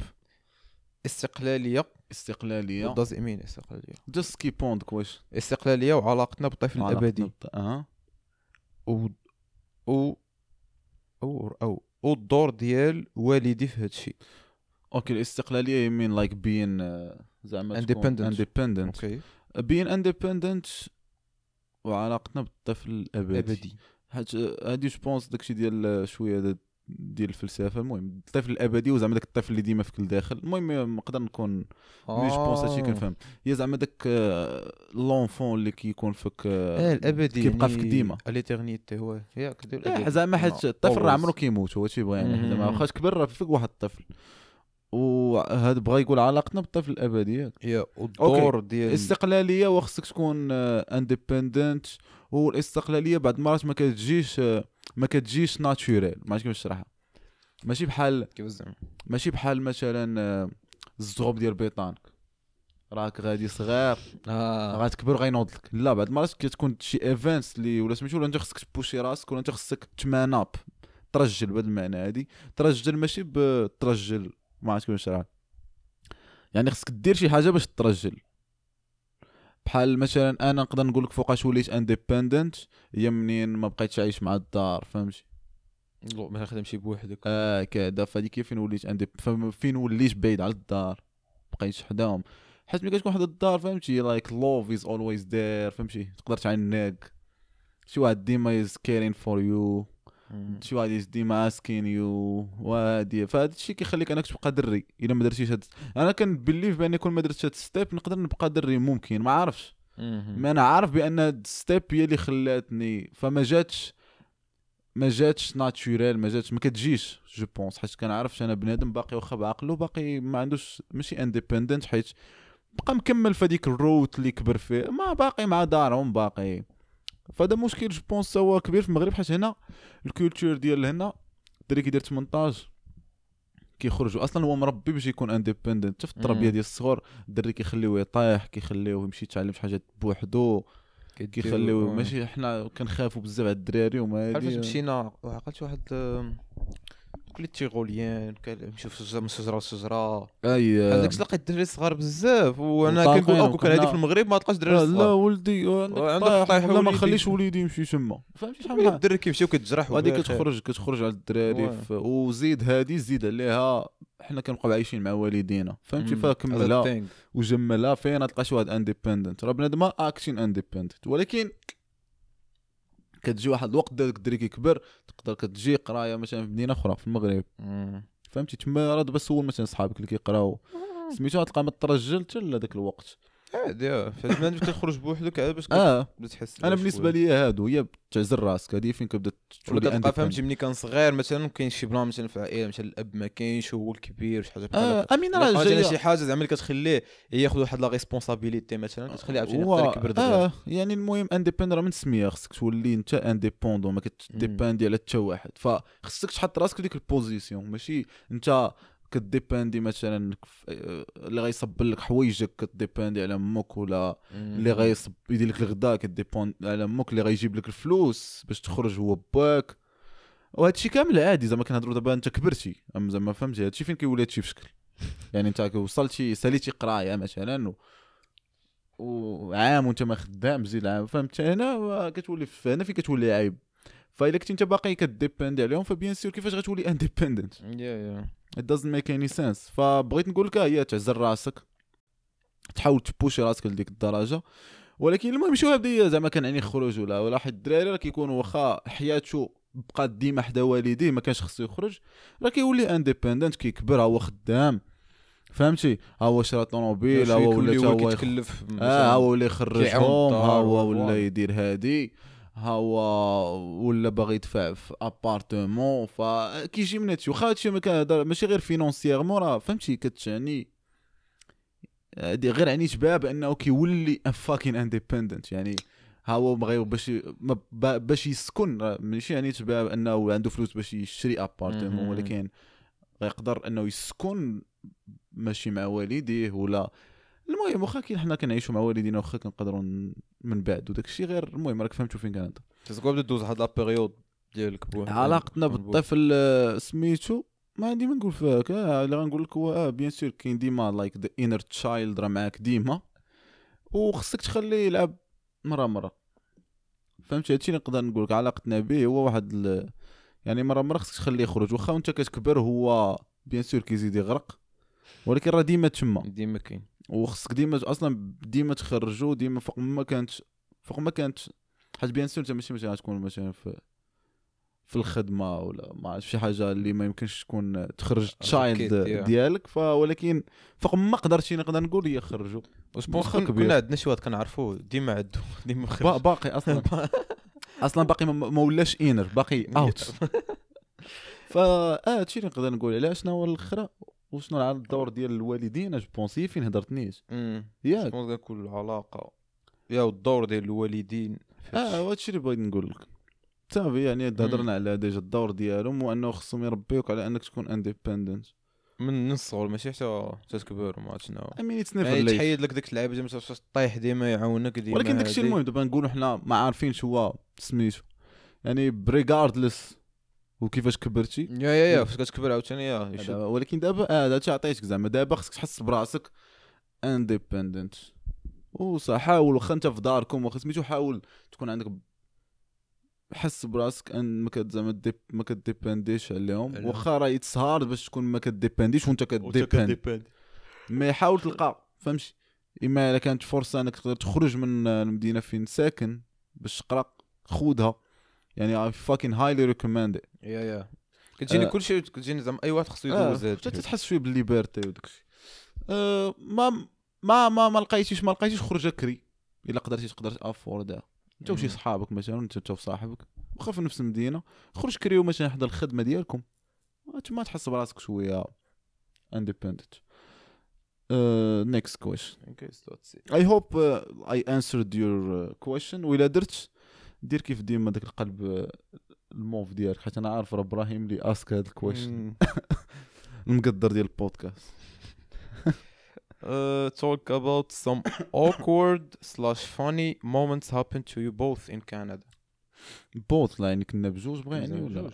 استقلاليه داز امين استقلاليه جست كيب اون كويشن استقلاليه وعلاقتنا بالطفل الابدي او الدور ديال والدي في هذا الشيء اوكي الاستقلاليه يمين لايك بين زعما اندبندنت اوكي بين اندبندنت وعلاقتنا بالطفل الابدي هادي جو بونس داكشي ديال شويه ديال الفلسفه المهم الطفل الابدي وزعما داك الطفل اللي ديما فيك لداخل المهم نقدر نكون مي جو بونس هادشي كنفهم هي زعما داك لونفون اللي كيكون فيك الابدي كيبقى فيك ديما ليتيرنيتي هو ياك ديال زعما حيت الطفل راه عمرو كيموت هو هادشي بغا يعني زعما واخا كبر راه فيك واحد الطفل وهذا بغا يقول علاقتنا بالطفل الابدي ياك والدور ديال الاستقلاليه وخصك تكون اندبندنت والاستقلاليه بعض المرات ما كتجيش ناتشورال ما عرفتش كيفاش نشرحها ماشي بحال مثلا الزغب ديال بيطانك راك غادي صغير غتكبر غينوض لك لا بعض المرات كتكون شي ايفنتس اللي ولا سميتو ولا انت خصك تبوشي راسك ولا انت خصك تمان اب ترجل بهذا المعنى هادي ترجل ماشي بترجل ما عرفتش كيفاش نشرحها يعني خصك دير شي حاجه باش ترجل بحال مثلا انا نقدر نقول لك فوقاش وليت اندبندنت هي منين ما بقيتش عايش مع الدار فهمتي لا ما نخدمشي بوحدك كذا فهادي كيف فين وليت فين وليت بعيد على الدار بقيتش حداهم حيت ملي كتكون حدا الدار فهمتي لايك لوف از اولويز ذير فهمتي تقدر تعانق شي واحد ديما از كيرين فور يو شي واحد ديما اسكين يو وهادي فهاد الشيء كيخليك انك تبقى دري الا ما درتيش هاد انا كنبليف بان كل ما درت هاد ستيب نقدر نبقى دري ممكن ما عرفش ما انا عارف بان هاد ستيب هي اللي خلاتني فما جاتش ناتشورال ما كتجيش جو بونس حيت كنعرفش انا بنادم باقي واخا بعقله باقي ما عندوش ماشي اندبندنت حيت بقى مكمل فديك الروت اللي كبر فيه ما باقي مع دارهم باقي فهذا مشكل جو بونس هو كبير في المغرب حيت هنا الكولتور ديال هنا الدري كيدير 18 كيخرجوا اصلا هو مربي باش يكون اندبندنت حتى في التربيه ديال الصغر الدري كيخليوه يطيح كيخليوه يمشي يتعلم شي حاجه بوحدو كيخليوه ماشي حنا كنخافوا بزاف على الدراري وما هادي علاش مشينا عقلت واحد كل تيغوليان كنمشيو من شجره لشجره هذاك تلقى الدراري صغار بزاف وانا كنقول اوكو كان هادي في المغرب ما تلقاش دراري صغار لا ولدي والله ما نخليش وليدي يمشي تما فهمتي شحال من الدري كيمشيو كتجرح وهادي كتخرج على الدراري وزيد هادي زيد عليها حنا كنبقاو عايشين مع والدينا فهمتي فكملها وجملها فين تلقى شي واحد اندبندنت راه بنادم ما اكتين اندبندنت ولكن كتجي واحد الوقت داك الدري كيكبر تقدر كتجي قرايه مثلا في مدينه اخرى في المغرب فهمتي تما راه دابا سول مثلا صحابك اللي كيقراو سميتو غتلقى ما ترجل حتى لذاك الوقت عادي فالمهم باش كتخرج بوحدك عاد باش كتحس انا بالنسبه لي هادو هي تعزل راسك هادي فين كتبدا تولي عندك فهمتي ملي كان صغير مثلا كاين شي بلان مثلا في العائله مثلا الاب ما كاينش هو الكبير شي حاجه بحال هكا شي حاجه زعما اللي كتخليه ياخذ واحد لا ريسبونسابيليتي مثلا كتخليه عاوتاني يقدر يكبر دابا يعني المهم انديبند راه من السميه خصك تولي انت انديبوندون ما كتديباندي على حتى واحد فخصك تحط راسك ديك البوزيسيون ماشي انت كديباندي مثلا اللي غيصب لك حوايجك كديباندي على امك ولا اللي غيصب يدير لك الغداء كديبوند على امك اللي غيجيب لك الفلوس باش تخرج هو باك وهذا الشيء كامل عادي زعما كنهضروا دابا انت كبرتي زعما فهمتي هذا الشيء فين كيولي هذا الشيء في شكل يعني انت وصلتي ساليتي قرايه مثلا وعام وانت ما خدام زيد عام فهمت هنا كتولي هنا فين كتولي عيب فإلا كنت انت باقي كديباندي عليهم فبيان سير كيفاش غتولي انديبندنت It doesn't make any sense. فبغيت نقول لك هي تعزل راسك تحاول تبوشي راسك لديك الدرجه ولكن المهم شو هبدي زعما كنعني خروج ولا واحد الدراري راه كيكونوا واخا حياته بقات ديما حدا والديه ما كانش خصو يخرج راه كيولي انديبندنت كيكبر هو خدام فهمتي ها هو شرا طوموبيل ها هو ولا هو يتكلف ها هو اللي يخرجهم ها هو ولا يدير هادي هو ولا باغي يدفع في ابارتمون فكيجي من هادشي واخا هادشي ماشي غير فينونسييرمون راه فهمتي كتعني هادي غير عني شباب انه كيولي فاكين انديبندنت يعني ها هو بغى باش يسكن ماشي يعني شباب انه عنده فلوس باش يشري ابارتمون ولكن غيقدر انه يسكن ماشي مع والديه ولا المهم واخا كي حنا كنعيشوا مع والدينا واخا كنقدروا من بعد وداك الشيء غير المهم راك فهمتوا فين كنهضر تسكو بدا دوز واحد لا بيريود ديالك بوحدك علاقتنا بالطفل سميتو ما عندي ما نقول فيك اللي غنقول لك هو بيان سور كاين ديما لايك ذا انر تشايلد راه معاك ديما وخصك تخليه يلعب مره مره فهمت هادشي اللي نقدر نقول لك علاقتنا به هو واحد يعني مره مره خصك تخليه يخرج واخا وانت كتكبر هو بيان سور كيزيد يغرق ولكن راه ديما تما ديما كاين وخصك ديما اصلا ديما تخرجوا ديما فوق ما كانت حيت بيان سور انت ماشي مثلا تكون مثلا في الخدمه ولا ما عرفت شي حاجه اللي ما يمكنش تكون تخرج تشايلد ديالك فولكن فوق ما قدرتي نقدر نقول هي خرجوا وسبونسر كنا عندنا شي واحد كنعرفوه ديما عندو ديما خرج باقي اصلا باقي ما ولاش انر باقي اوت فا هادشي اللي نقدر نقول عليه شنو هو الاخرى وشنو على الدور ديال الوالدين جو بونسي فين هضرتنيش ياك شنو كنقول العلاقه يا والدور ديال الوالدين هادشي اللي بغيت نقول لك صافي يعني هضرنا على ديجا الدور ديالهم وانه خصهم يربيوك على انك تكون انديبندنت من الصغر ماشي حتى تكبر ما عرفت شنو يتحيد لك داك اللعيبه ما تبقاش طايح ديما يعاونك ديما ولكن داكشي المهم دابا نقولوا حنا ما عارفينش هو سميتو يعني بريغاردلس وكيفاش كبرتي يا فاش كتكبر عاوتاني ولكن دابا هادشي عطيتك زعما دابا خصك تحس براسك انديبندنت وصح حاول واخا انت في داركم واخا سميتو حاول تكون عندك حس براسك ان ما زعما ما كديبانديش عليهم واخا راه يتسهر باش تكون ما كديبانديش وانت كديباند مي حاول تلقى فهمتي اما الا كانت فرصه انك تقدر تخرج من المدينه فين ساكن باش تقرا خودها يعني I fucking highly recommend it. يا كتجيني كل شيء كتجيني زعما أي واحد خصو يدوز هاد. حتى تحس شوية بالليبرتي وداكشي. ما لقيتيش خرج كري. إلا قدرتي تقدر تأفوردها. أنت وشي صحابك مثلا أنت وصاحبك واخا في نفس المدينة خرج كريو مثلا حدا الخدمة ديالكم. تما تحس براسك شوية independent. Next question. I hope I answered your question. وإلا درت دير كيف ديما داك القلب الموف ديالك حيت انا عارف راه ابراهيم لي اسك هاد الكويشن المقدر ديال البودكاست talk about some awkward/funny moments happened to you both in Canada both يعني كنا بجوج بغا يعني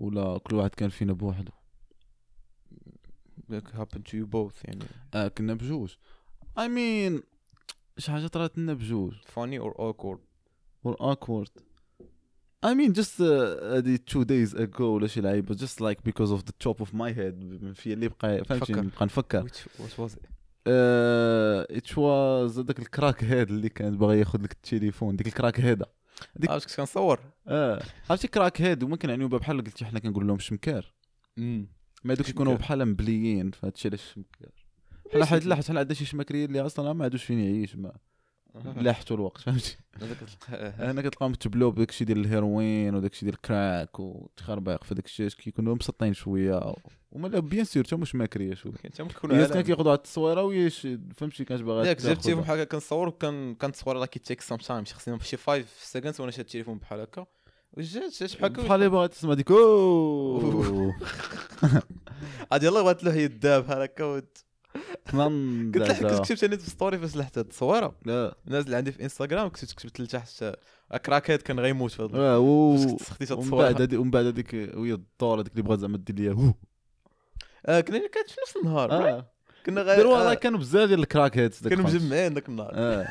ولا كل واحد كان فينا بوحده like happened to you both يعني كنا بجوج I mean شي حاجه طرات لنا بجوج funny or awkward or awkward I mean just the 2 days ago ولا شي لعيبه just like because of the top of my head في اللي بقى فهمتي نبقى نفكر what was it it was ذاك الكراك هاد اللي كان باغي ياخذ لك التليفون ديك الكراك هذا عرفت كنت كنصور عرفتي كراك هاد وممكن يعني بحال قلتي حنا كنقول لهم شمكار ما دوك يكونوا بحال مبليين فهادشي علاش شمكار بحال حيت لاحظت بحال عندها شي شمكريين اللي اصلا ما عادوش فين يعيش ما لاحتو الوقت فهمتي انا كتلقاهم تبلو بداكشي ديال الهيروين وداكشي ديال الكراك وتخربيق فداكشي كيكونوا مسطين شويه وما بيان سير حتى مش ماكريه شويه حتى كيكونوا الناس كياخذوا على التصويره ويش فهمتي كانت باغا ياك جبتي بحال هكا كنصور كنتصور راه كيتيك سام تايم خصني شي 5 سكند وانا شاد التليفون بحال هكا وجات شحال هكا بحال اللي باغا تسمع ديك او عاد يلاه بغات له يدها بحال هكا كنت كتبت انا في ستوري فاش لحت هاد التصويره نازل عندي في انستغرام كنت كتبت لتحت كراكيت كان غيموت في هاد خديت هاد التصويره ومن بعد هذيك ويا الدور هذيك اللي بغات زعما دير ليها كنا كانت في نفس النهار كنا غير كانوا بزاف ديال الكراكيت كانوا مجمعين داك النهار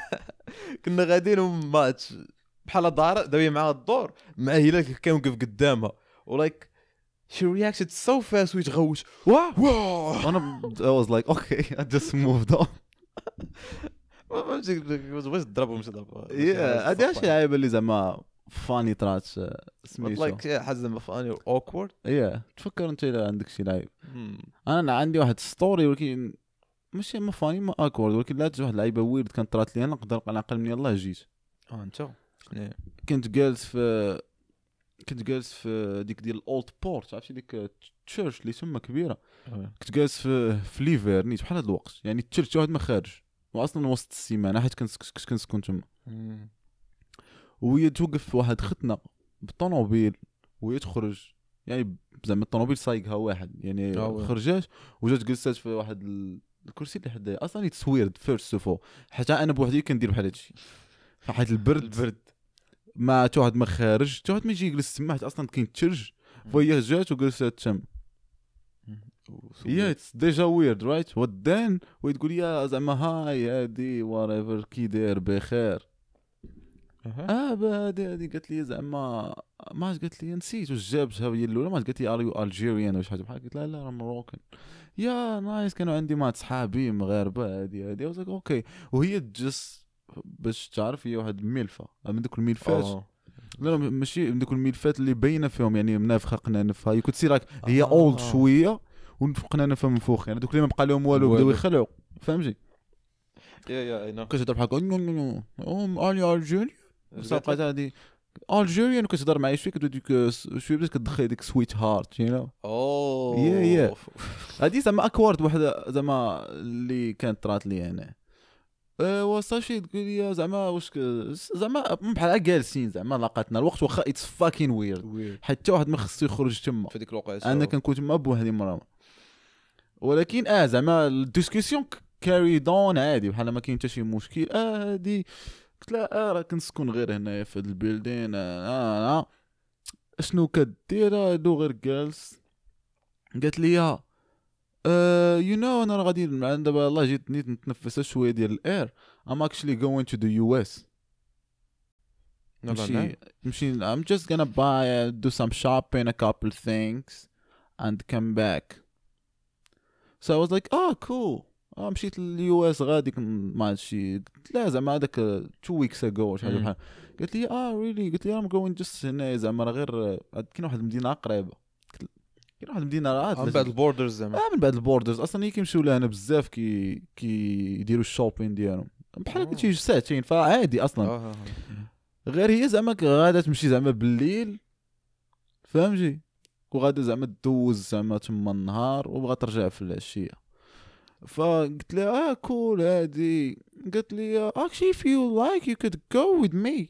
كنا غاديين ماتش بحال داوي معها الدور مع هلال كيوقف قدامها ولايك She reacted so fast with Rose. Wow! I was like, okay, I just moved on. واش ضربهم شي ضربه؟ يا هادي شي لعيبه اللي زعما فاني طرات سميتو. لايك حاجه زعما فاني اوكورد. يا تفكر انت الا عندك شي لعيب. انا عندي واحد ستوري ولكن ماشي ما فاني ما اوكورد ولكن لات واحد لعيبه ويرد كانت طرات لي انا نقدر على الاقل من يلاه جيت. انت؟ كنت جالس في ديك ديال اولد بورت عرفتي ديك التشيرش اللي تما كبيره كنت جالس في ليفير نيت بحال هذا الوقت يعني التشيرش واحد ما خارج واصلا وسط السيمانه حيت كنسكن تما وهي توقف في واحد ختنا بالطونوبيل وهي تخرج يعني زعما الطونوبيل سايقها واحد يعني خرجات وجات جلسات في واحد الكرسي اللي حدايا اصلا يتسويرد فيرست سوفو حتى انا بوحدي كندير بحال هادشي حيت البرد ما توحد ما خارج توحد ما يجي يجلس تما حيت اصلا كاين تشرج وهي جات وجلست تما يس ديجا ويرد رايت ودان وتقول لي زعما هاي هادي وريفر كي داير بخير هادي قالت لي زعما ما قالت لي نسيت واش جابتها هي الاولى ما قالت لي ار يو الجيريان واش حاجه بحال قلت لها لا راه مروكن يا نايس كانوا عندي مع صحابي مغاربه هادي اوكي وهي جست باش تعرف هي واحد الملفه من دوك الملفات لا ماشي من دوك الملفات اللي باينه فيهم يعني منافخه قنانفها هي كنت سي راك هي اولد شويه ونفقنا نفها من فوق يعني دوك اللي ما بقى لهم والو بداو يخلعوا فهمتي يا انا كتهضر بحال نو ام الجيريان صافي هادي الجيريان كتهضر معايا شويه كتقول لك شويه بدات كتدخل ديك سويت هارت يو نو يا هادي زعما اكورد وحده زعما اللي كانت طرات لي انا وصافي تقول لي زعما واش زعما بحال جالسين زعما لقاتنا الوقت واخا اتس فاكين ويرد حتى واحد ما خصو يخرج تما في ديك الوقيته انا كنكون تما بوحدي مرة ولكن زعما الديسكسيون كاري دون عادي بحال ما كاين حتى شي مشكل هادي قلت لها راه كنسكن غير هنايا في هاد البيلدين شنو كدير هادو غير جالس قالت لي يو نو انا راه غادي دابا الله جيت نيت نتنفس شويه ديال الاير ام اكشلي جوين تو ذا يو اس نمشي ام جاست غانا باي دو سام شوبين ا كابل ثينكس اند كم باك سو اي واز لايك كول مشيت لليو اس غادي مع هادشي لا زعما هذاك 2 ويكس اجو شحال بحال قالت لي ريلي قلت لي ام جوين جاست هنايا زعما راه غير كاين واحد المدينه قريبه كاين واحد المدينه راه من بعد البوردرز زعما من بعد البوردرز اصلا هي كيمشيو لها هنا بزاف كيديروا الشوبين ديالهم بحال هكا تيجي ساعتين فعادي اصلا غير هي زعما غادا تمشي زعما بالليل فهمتي وغادا زعما تدوز زعما تما النهار وبغات ترجع في العشيه فقلت لها كول هادي قالت لي اكشلي if you like you could go with me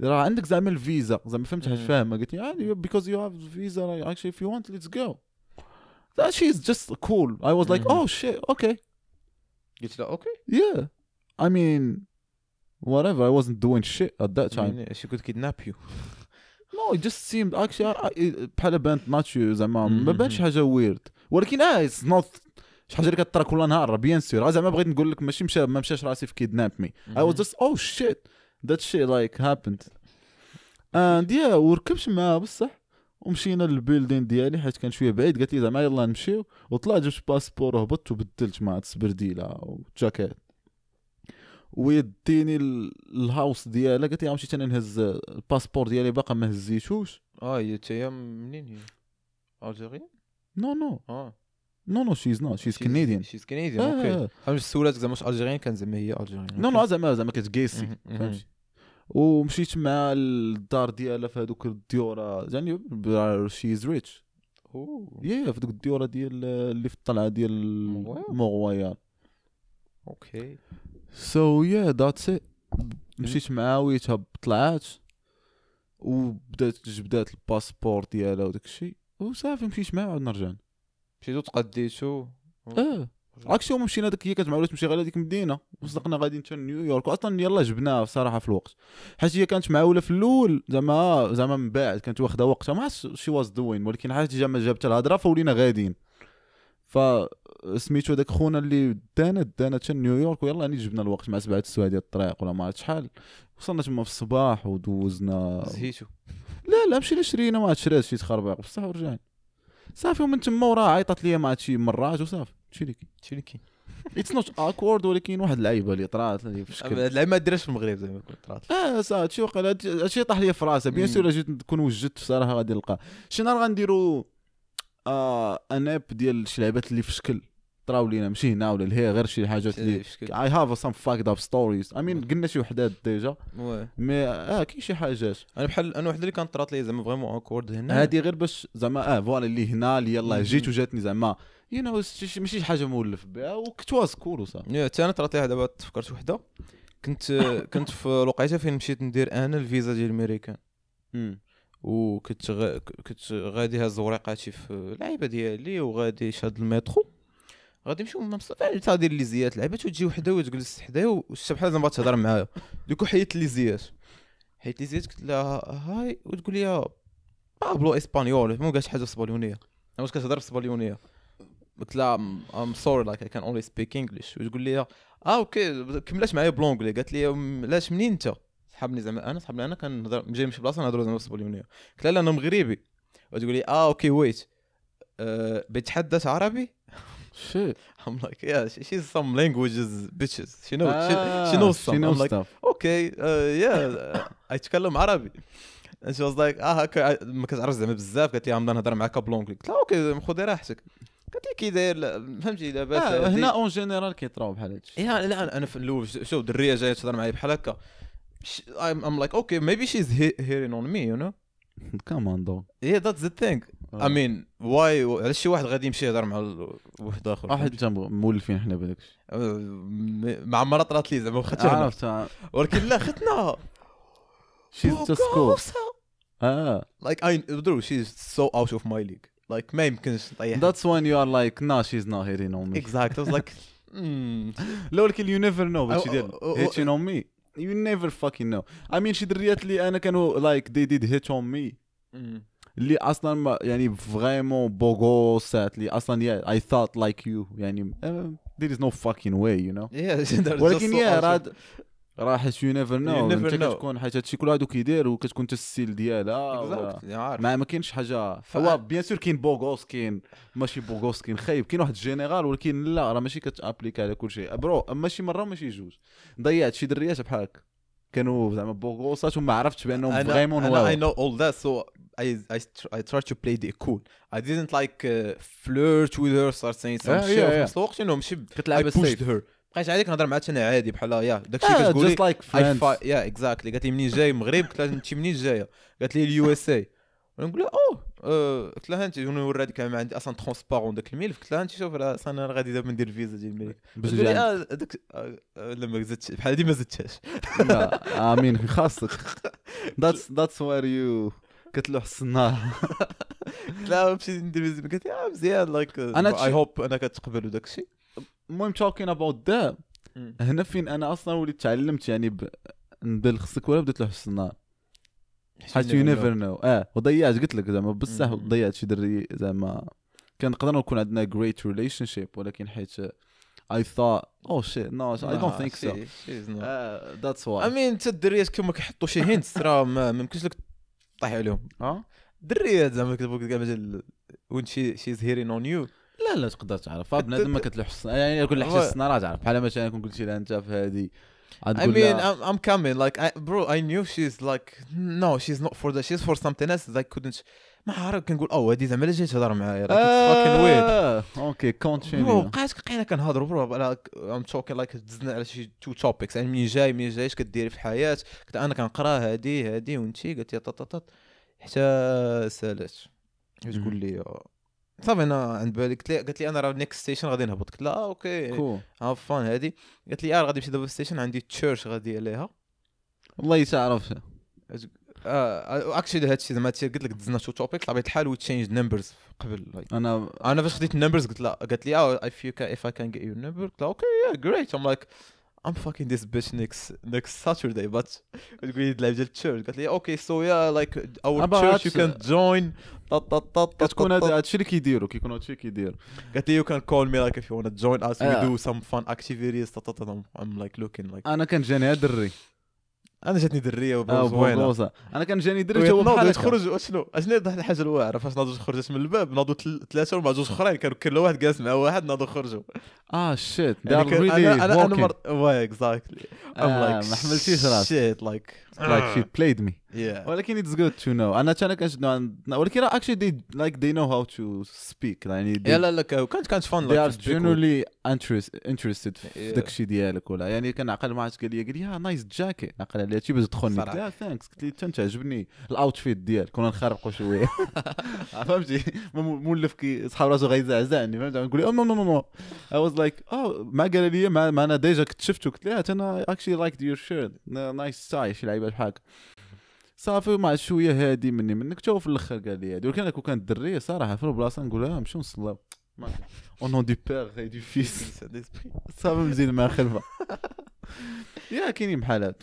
راه عندك زعما الفيزا زعما فهمت حاجه فاهمه قلت لي عادي because you have visa actually if you want let's go that she's just cool I was like oh shit okay قلت لها okay yeah I mean whatever I wasn't doing shit at that time she could kidnap you no it just seemed actually بحال بنت ماتشي زعما ما بانش حاجه ويرد ولكن it's not شي حاجه اللي كتطرا كل نهار بيان سير زعما بغيت نقول لك ماشي مشى ما مشاش راسي في kidnap me I was just oh shit that shit like happened and yeah وركبت معاها بصح ومشينا للبيلدين ديالي حيت كان شويه بعيد قالت لي زعما يلاه نمشيو وطلع جبت باسبور وهبطت وبدلت مع السبرديله والجاكيت ويديني الهاوس ديالها قلت لها غنمشي حتى نهز الباسبور ديالي باقا ما هزيتوش. هي تايا منين هي؟ الجزائريه؟ نو نو شيز كنديان اوكي. انا سولاتك زعما واش الجزائريين كان زعما هي الجزائريين؟ نو زعما كتقيسي فهمتي. ومشيت مع الدار ديالها في هذوك الديوره يعني شيز ريتش يا في دوك الديوره ديال اللي في الطلعه ديال مغويان اوكي. سو يا ذاتس ات مشيت معاه ويتها طلعات وبدات جبدات الباسبور ديالها وداك الشيء وصافي مشيت معاه وعاد رجعنا مشيتو تقديتو عكسو مشينا داك هي كتمعولات تمشي غير هذيك المدينه وصدقنا غادي نتا نيويورك اصلا يلا جبناها صراحه في الوقت حيت هي كانت معوله في الاول زعما من بعد كانت واخده وقتها ما عرفتش شي واز دوين ولكن حيت جا ما جابت الهضره فولينا غاديين فسميتو داك خونا اللي دانا حتى نيويورك ويلا اني جبنا الوقت مع 7 سوايع ديال الطريق ولا ما عرفت شحال وصلنا تما في الصباح ودوزنا زهيتو لا ماشي لا شرينا ما شرات شي تخربيق بصح ورجعنا صافي ومن تما وراه عيطات ليا مع شي مرات وصافي تشيليكي اتس نوت اكورد ولكن واحد اللعيبه اللي طرات لي في الشكل هاد اللعيبه ما ديرهاش في المغرب زعما طرات صافي شي وقع هادشي طاح لي في راسي بيان سور جيت نكون وجدت صراحه غادي نلقاه شي نهار غنديرو اناب ديال شي لعبات اللي في شكل طراو لينا ماشي هنا ولا لهي غير شي حاجات اللي اي هاف سام فاكد اب ستوريز اي مين قلنا شي وحدات ديجا مي كاين شي حاجات انا بحال انا وحده اللي كانت طرات لي زعما فريمون اكورد هنا هادي غير باش زعما فوالا اللي هنا اللي يلاه جيت وجاتني زعما يو ماشي شي حاجه مولف بها وكنت واسكول وصافي. حتى انا طرات لي دابا تفكرت وحده كنت في الوقيته فين مشيت ندير انا الفيزا ديال الميريكان وكنت غادي هاز ورقاتي في اللعيبه ديالي وغادي شاد المترو غادي نمشيو ما مصافي تا دير لي زيات لعبات وتجي وحده وتجلس حدايا والشاب بحال زعما تهضر معايا دوكو حيت لي زيات قلت لها هاي وتقول لي بابلو اسبانيول مو قالش حاجه اسبانيونيه انا واش كتهضر اسبانيونيه قلت لها ام سوري لايك اي كان اونلي سبيك انجلش وتقول لي اوكي كملات معايا بلونجلي قالت لي علاش منين انت صحابني زعما انا كنهضر جاي ماشي بلاصه نهضروا زعما اسبانيونيه قلت لها انا مغربي وتقول لي اوكي ويت بتحدث عربي shit I'm like yeah she's some languages bitches she knows some I'm like stuff. okay yeah I تكلم عربي and she was like هكا ما كتعرفش زعما بزاف قالت لي عم نهضر معاك بلونجلي قلت لها اوكي خذي راحتك قالت لي كي داير فهمتي لاباس هنا اون جينيرال كيطراو بحال هادشي لا انا في الاول شوف الدريه جايه تهضر معايا بحال هكا I'm like okay maybe she's hearing on me you know come on dog yeah that's the thing I mean why علاش شي واحد غادي يمشي يهضر مع واحد اخر واحد تنبغ مولفين حنا بداك الشيء مع مرات طرات لي زعما واخا ولكن لا ختنا she's just cool like I do she's so out of my league like ما يمكنش نطيح that's when you are like no she's not hitting on me exactly I was like لو لكن you never know what she did hitting on me you never fucking know I mean شي دريات اللي انا كانوا like they did hit on me اللي اصلا ما يعني فريمون بوغوسات اللي اصلا yeah, I thought like you يعني there is no fucking way you know yeah, ولكن يا راه you never know انت كتكون حيت شي كل هادو كيدير وكتكون تسيل ديالها ما كاينش حاجه هو بيان سور كاين بوغوس كاين ماشي بوغوس كاين خايب كاين واحد جينيرال ولكن لا راه ماشي كتابليكا على كل شيء برو ماشي مره ماشي جوج ضيعت شي دريات بحال هكا كانوا زعما بوغوسات وما عرفتش بانهم فريمون واو I know all that so I tried to play the cool. I didn't like flirt with her, start saying some shit. Yeah. So you know, I pushed her. بقيت عادي كنهضر معها انا عادي بحال يا داكشي كتقولي. Just like friends. Yeah, exactly. قالت لي منين جاي المغرب؟ قلت لها انت منين جايه؟ قالت لي اليو اس اي. ونقول لها قلت لها انت نوريها ديك ما عندي اصلا ترونسبارون داك الملف قلت لها انت شوف راه انا غادي دابا ندير الفيزا ديال الملك هذاك لما زدت بحال هذه ما زدتهاش. لا امين خاصك. That's where you كتلوح الصنار لا مشيت ندير قلت لها مزيان لايك اي هوب انا كتقبل وداك الشيء المهم توكين اباوت ذا هنا فين انا اصلا وليت تعلمت يعني ندير خصك ولا بدات تلوح الصنار حيت يو نيفر نو وضيعت قلت لك زعما بصح ضيعت شي دري زعما كان نقدر نكون عندنا جريت ريليشن شيب ولكن حيت I thought oh shit no I don't think so that's why I mean حتى الدريات كما كيحطوا شي هينتس راه ما يمكنش لك طاح عليهم الدريات زعما كتبوك ديال وين شي هيرين اون يو لا تقدر تعرف بنادم ما كتلوح يعني كل حاجه الصناره تعرف بحال مثلا كون قلتي لها انت في هذه I mean, I'm coming. Like, bro, I knew she's like, no, she's not for that. She's for something else. I couldn't. ما عارف كنقول اوه هذه ما لجيتش تهضر معايا فاكين ويرد اوكي كونتينيو برو بقيت بقينا كنهضروا برو انا ام توكين لايك دزنا على شي تو توبكس يعني منين جاي منين جايش كديري في الحياه كنت انا كنقرا هذه وانتي قالت لي طططط حتى سالات تقول لي صافي انا عند بالي قالت لي انا راه نيكست ستيشن غادي نهبط قلت لها اوكي ها فان هذه قالت لي راه غادي نمشي دابا ستيشن عندي تشيرش غادي عليها والله تعرف اكشلي هادشي زعما قلت لك دزنا تو توبيك طبيعه الحال و تشينج نمبرز قبل انا فاش خديت النمبرز قلت لا قالت لي او اف اي كان جيت يور نمبر قلت اوكي يا جريت ام لايك ام فاكين ذيس بيتش نيكست ساترداي بات قلت لها ديال تشيرش قالت لي اوكي سو يا لايك اور تشيرش يو كان جوين كتكون هادشي اللي كيديروا كيكونوا هادشي كيدير قالت لي يو كان كول مي لايك اف يو وونت جوين اس وي دو سم فان اكتيفيتيز ام لايك لوكين لايك انا كان جاني هاد الدري انا جاتني دريه وبروزه انا كان جاني دري هو بحال تخرج واشنو اشنو الحاجه الواعره فاش ناضو خرجت من الباب ناضو ثلاثه ومع جوج اخرين كانوا كل واحد جالس مع واحد ناضو خرجوا شيت دار ريلي انا واي اكزاكتلي ام لايك ما حملتيش راسي شيت لايك شي بلايد مي ولكن اتس جود تو نو انا كنشنو ولكن راه اكشلي لايك دي نو هاو تو سبيك يعني يلا لا كانت فان لايك دي ار جينولي انتريستد في داكشي ديالك ولا يعني كنعقل معاك قال لي نايس جاكيت نعقل هادشي باش تدخلني لا ثانكس قلت لي حتى انت عجبني الاوتفيت ديالك كنا نخربقوا شويه فهمتي مولف كي صحاب راسو غيزعزعني فهمت نقول لي نو نو نو اي واز لايك ما قال لي ما انا ديجا كنت شفتو قلت ليه انا اكشلي لايك يور شيرت نايس ستايل شي لعيبه بحال هكا صافي مع شويه هادي مني منك تا هو في الاخر قال لي هادي ولكن كان الدريه صراحه في البلاصه نقول لها نمشيو نصلاو او نون دي بير اي دي فيس صافي مزيان ما خلفه يا كاينين بحال هاد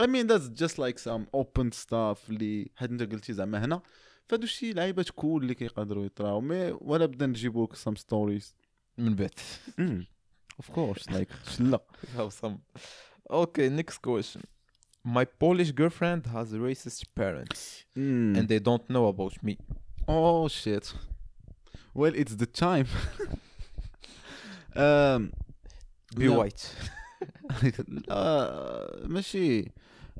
I mean that's just like some open stuff اللي حيت انت قلتي زعما هنا فهادو شي لعيبات كول اللي كيقدروا يطراو مي ولا بدا نجيبوك some stories من بعد of course like لا اوكي next question My Polish girlfriend has racist parents and they don't know about me. Oh shit. Well, it's the time. Be white. لا ماشي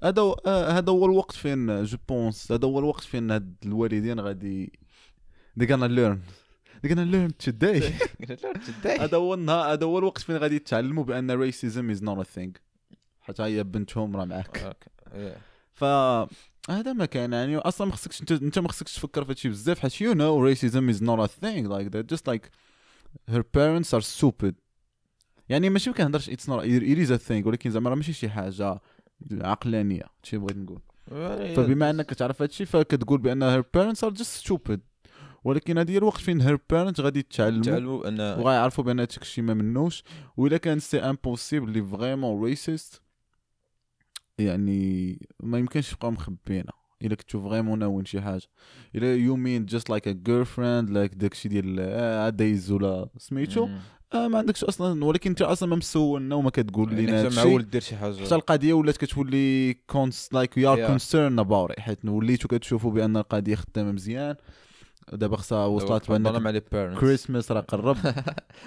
هذا هو الوقت فين جو بونس هذا هو الوقت فين هاد الوالدين غادي they're gonna learn. They're gonna learn today. هذا هو الوقت فين غادي يتعلموا بأن racism is not a thing. حتى هي بنتهم راه معاك فهذا ما كان يعني اصلا ما خصكش انت ما خصكش تفكر في هادشي بزاف حيت يو نو ريسيزم از نوت ا ثينغ لايك ذات جاست لايك هير بيرنتس ار ستوبيد يعني ماشي ما كنهضرش اتس نوت ا ثينغ ولكن زعما راه ماشي شي حاجه عقلانيه شي بغيت نقول فبما انك كتعرف هادشي فكتقول بان هير بيرنتس ار جاست ستوبيد ولكن هذه الوقت فين هير بيرنت غادي تعلموا وغايعرفوا بان هادشي شي ما منوش ولا كان سي امبوسيبل لي فريمون ريسيست يعني ما يمكنش يبقاو مخبينا الا كنتو فريمون ناويين شي حاجه الا يو مين جاست لايك ا جيرل فريند لايك داكشي ديال دايز ولا سميتو ما عندكش اصلا ولكن انت اصلا ما مسولنا وما كتقول لينا يعني معول دير شي حاجه حتى القضيه ولات كتولي كونس لايك وي ار كونسيرن اباوت حيت وليتو كتشوفوا بان القضيه خدامه مزيان دابا خصها وصلت بان كريسماس راه قرب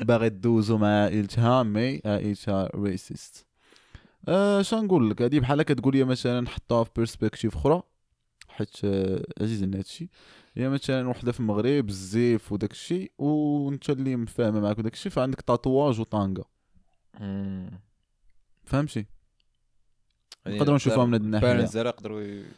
باغي تدوزو مع عائلتها مي عائلتها ريسيست شنقول لك هادي بحال كتقول لي مثلا نحطها في بيرسبكتيف اخرى حيت عزيز علينا هادشي هي مثلا وحده في المغرب بزاف وداك الشيء وانت اللي مفاهمه معاك وداك الشيء فعندك تاتواج وطانكا فهمتي نقدروا نشوفوها من هاد الناحيه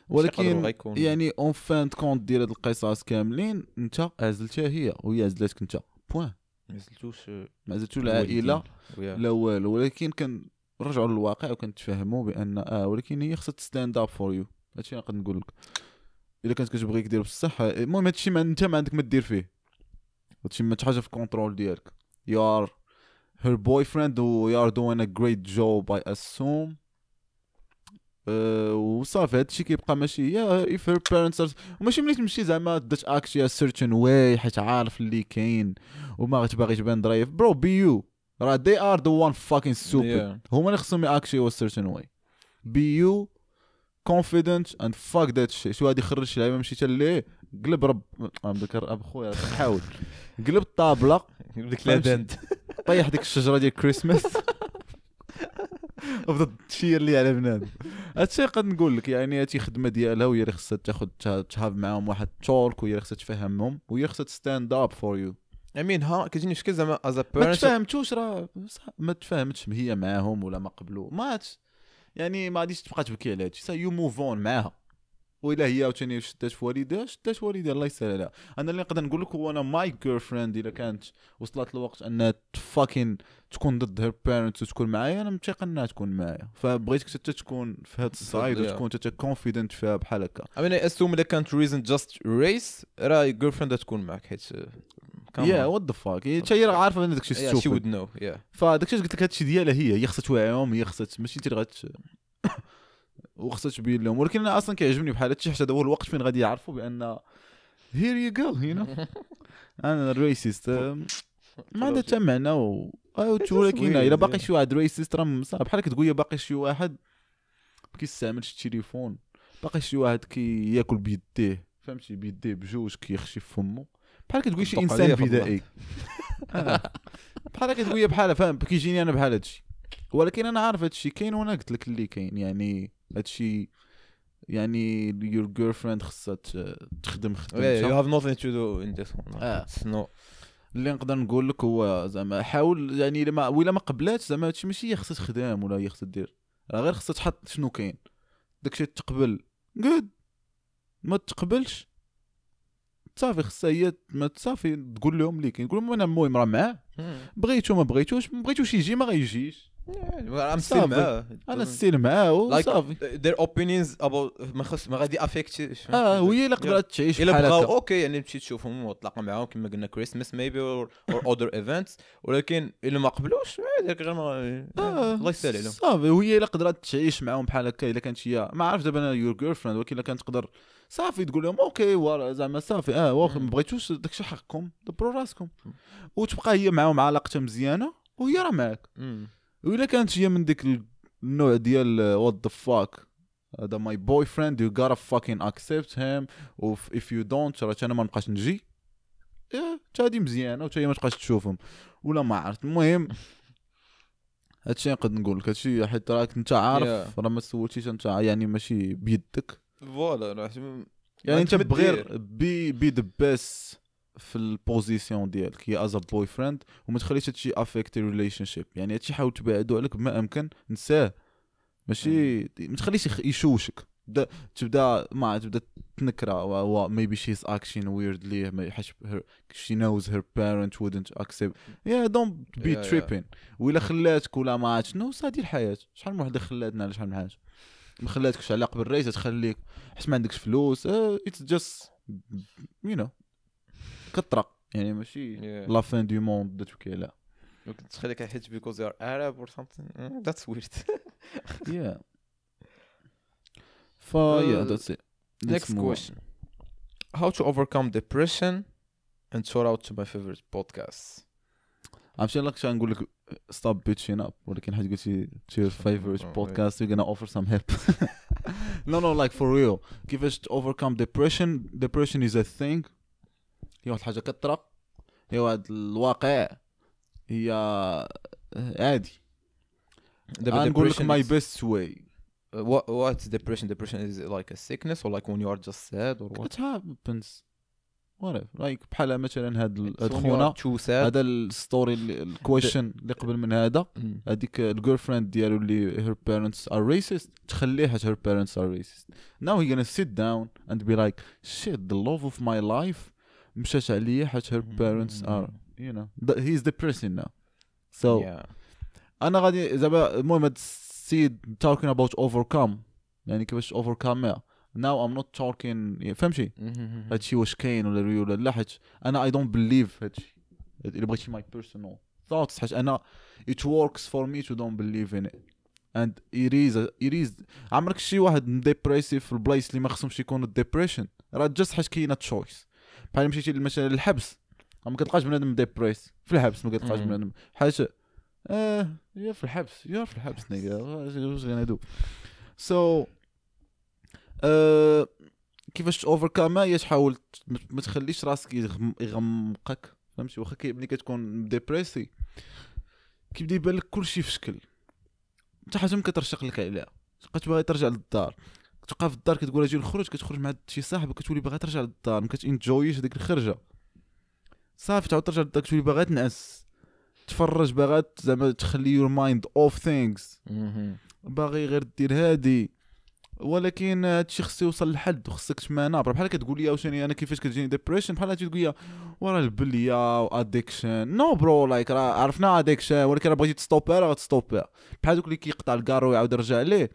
ولكن يعني اون فان كونت ديال هاد القصص كاملين انت عزلتها هي وهي عزلتك انت بوان ما عزلتوش العائله لا والو ولكن كان رجعوا للواقع وكنتفهموا بان ولكن هي خصها تستاند اب فور يو هادشي نقدر نقول لك الا كنت كتبغي دير بصح المهم هادشي ما انت ما عندك ما دير فيه هادشي ما حاجه في كونترول ديالك يو ار هير بوي فريند وي ار دوين ا جريت جوب اي اسوم وصافي هادشي كيبقى ماشي يا اف هير بيرنتس وماشي ملي تمشي زعما دات اكشي ا سيرتن واي حيت عارف اللي كاين وما غتباغيش تبان ضريف برو بي يو Right, they are the one fucking stupid. Who makes me act a certain way? Be you confident and fuck that shit. شو هادي خرج شي لعيبة مشيت ليه؟ قلب رب بذكر أب خويا حاول قلب الطابلة. بدك لا دند. طيح ديك الشجرة ديال كريسماس. وبدات تشير لي على بنادم. هادشي قد نقول لك يعني هاتي خدمه ديالها وهي اللي خصها تاخذ تهاب معاهم واحد التولك وهي اللي خصها تفهمهم وهي اللي خصها ستاند اب فور يو. I mean ها كتجيني شكل زعما as a person ما تفهمتوش راه ما تفهمتش هي معاهم ولا ما قبلو ما يعني ما غاديش تبقى تبكي على هادشي. سا يو موف اون معاها وإلا هي عاوتاني شدات في والدها شدات والدها الله يسهل عليها. انا اللي نقدر نقول لك هو انا ماي جيرل فريند الا كانت وصلت الوقت انها فاكين تكون ضد هير بارنتس وتكون معايا انا متيقن انها تكون معايا. فبغيتك حتى تكون في هذا السايد وتكون حتى كونفيدنت فيها بحال هكا. انا اسوم الا كانت ريزن جاست ريس راه جيرل فريند تكون معك حيت يا وات ذا فاك حتى هي عارفه ان داكشي السوق شي وود نو يا. فداكشي قلت لك هادشي ديالها هي خصها توعيهم هي خصها ماشي انت اللي وخصها تبين لهم. ولكن انا اصلا كيعجبني بحال هادشي حيت هذا هو الوقت فين غادي يعرفوا بان هير يو جو يو نو انا ريسيست ما عندها حتى معنى. ولكن الا باقي شي واحد ريسيست راه صعب بحال كتقول باقي شي واحد ما كيستعملش التليفون باقي شي واحد كياكل بيديه فهمتي بيديه بجوج كيخشي في فمه بحال كتقول شي انسان بدائي بحال كتقول بحال فهم كيجيني انا بحال هادشي. ولكن انا عارف هادشي كاين وانا قلت لك اللي كاين يعني هادشي يعني your girlfriend خصها تخدم you have nothing to do in this one no. اللي نقدر نقول لك هو زعما حاول يعني لما ولا ما قبلات زعما هادشي ماشي خصها تخدم ولا هي خصها دير راه غير خصها تحط شنو كاين داكشي تقبل جود ما تقبلش صافي خصها هي ما صافي تقول لهم اللي كاين تقول لهم انا المهم راه معاه بغيتو ما بغيتوش ما بغيتوش يجي ما غايجيش يعني انا السين معاه صافي دير اوبينيونز اباوت ما غادي افيكتيش وهي اللي قدرات تعيش بحال هكا اوكي يعني مشيت تشوفهم وتلاقى معاهم كما قلنا كريسماس ميبي اور اودر ايفنتس. ولكن الا ما قبلوش هذاك غير الله يسهل عليهم صافي وهي اللي قدرات تعيش معاهم بحال هكا الا كانت هي ما عرفتش دابا انا يور جيرل فريند. ولكن الا كانت تقدر صافي تقول لهم اوكي زعما صافي واخا ما بغيتوش داكشي حقكم دبروا راسكم وتبقى هي معاهم علاقتها مزيانه وهي راه معاك. وإلا كانت هي من ديك النوع ديال what the fuck هذا my boyfriend you gotta fucking accept him if you don't راه أنا ما نبقاش نجي تا هادي مزيانة و تا هي ما تبقاش تشوفهم ولا ما عرفت. المهم هادشي نقدر نقول لك هادشي حيت راك أنت عارف راه ما سولتيش أنت يعني ماشي بيدك فوالا يعني أنت بغير بي the best في البوزيسيون ديالك هي از ا بوي فريند وما تخليش هادشي افيكت ريليشن شيب يعني هادشي حاول تبعدو عليك بما امكن نساه ماشي ما تخليش يشوشك تبدا ما تبدا تنكره و ميبي شي از اكشن ويردلي شي نوز هير بارنت وودنت اكسبت يا دونت بي تريبين ولا خلاتك ولا ما عرفت شنو هادي الحياه. شحال من واحد خلاتنا على شحال من حاجه ما خلاتكش على قبل الريس تخليك حيت ما عندكش فلوس اتس جاست يو نو كطرق يعني ماشي لا فين دو موند تبكي لا ممكن تخليك حيت بيكوز يو ار عرب اور سامثين ذاتس ويرد يا فايا ذاتس ات. نيكست كويشن هاو تو اوفركم ديبريشن اند شوت اوت تو ماي فيفورت بودكاست. عمشي لك شنو نقول لك ستوب بيتشين اب ولكن حيت قلتي تو يور فيفورت بودكاست يو غانا اوفر سام هيلب نو لايك فور ريل كيفاش تو اوفركم ديبريشن. ديبريشن از ا ثينغ هي واحد الحاجه كترى هي واحد الواقع هي عادي. دابا نقول لك ماي بيست واي واتس ديبريشن. ديبريشن از لايك ا سيكنس اور لايك وين يو ار جاست ساد اور وات هابنز وات لايك بحال مثلا هاد الخونه هذا الستوري الكويشن اللي قبل من هذا هذيك الجيرل فريند ديالو اللي هير بيرنتس ار ريسيست تخليها حيت هير بيرنتس ار ريسيست ناو هي غانا سيت داون اند بي لايك شيت ذا لوف اوف ماي لايف مشات عليا حيت her parents are you know he is depressing now so yeah. انا غادي زعما المهم سيد talking about overcome يعني كيفاش overcome now I'm not talking فهمتي هادشي واش كاين ولا لا حيت انا I don't believe هادشي الا بغيتي my personal thoughts حيت انا it works for me to don't believe in it and it is عمرك شي واحد ديبريسيف في البلايص اللي ما خصهمش يكونوا ديبريشن راه جاست حيت كاينه تشويس. بحال مشيتي مثلا للحبس ما كتلقاش بنادم ديبريس في الحبس ما كتلقاش بنادم حاجه يا في الحبس يا في الحبس نيجا واش غندو سو كيفاش اوفركام هي تحاول ما تخليش راسك يغمقك فهمتي واخا ملي كتكون ديبريسي كيبدا يبان لك كلشي في شكل حتى كترشق لك عليها، كتبغي ترجع للدار، كتبقى في الدار كتقول اجي نخرج، كتخرج مع شي صاحب كتولي باغا ترجع للدار، ما كتنجويش هذيك الخرجه، صافي تعاود ترجع للدار كتولي باغا تنعس، تفرج باغا زعما تخلي يور مايند اوف ثينكس، باغي غير دير هادي. ولكن هادشي خصو يوصل لحد وخصك تمانابر. بحال كتقول لي واش انا كيفاش كتجيني ديبريشن، بحال تقول لي ورا البليه واديكشن، نو برو لايك راه عرفنا اديكشن، ولكن راه بغيتي تستوبيها راه غتستوبيها. بحال دوك اللي كيقطع الكارو ويعاود يرجع ليه،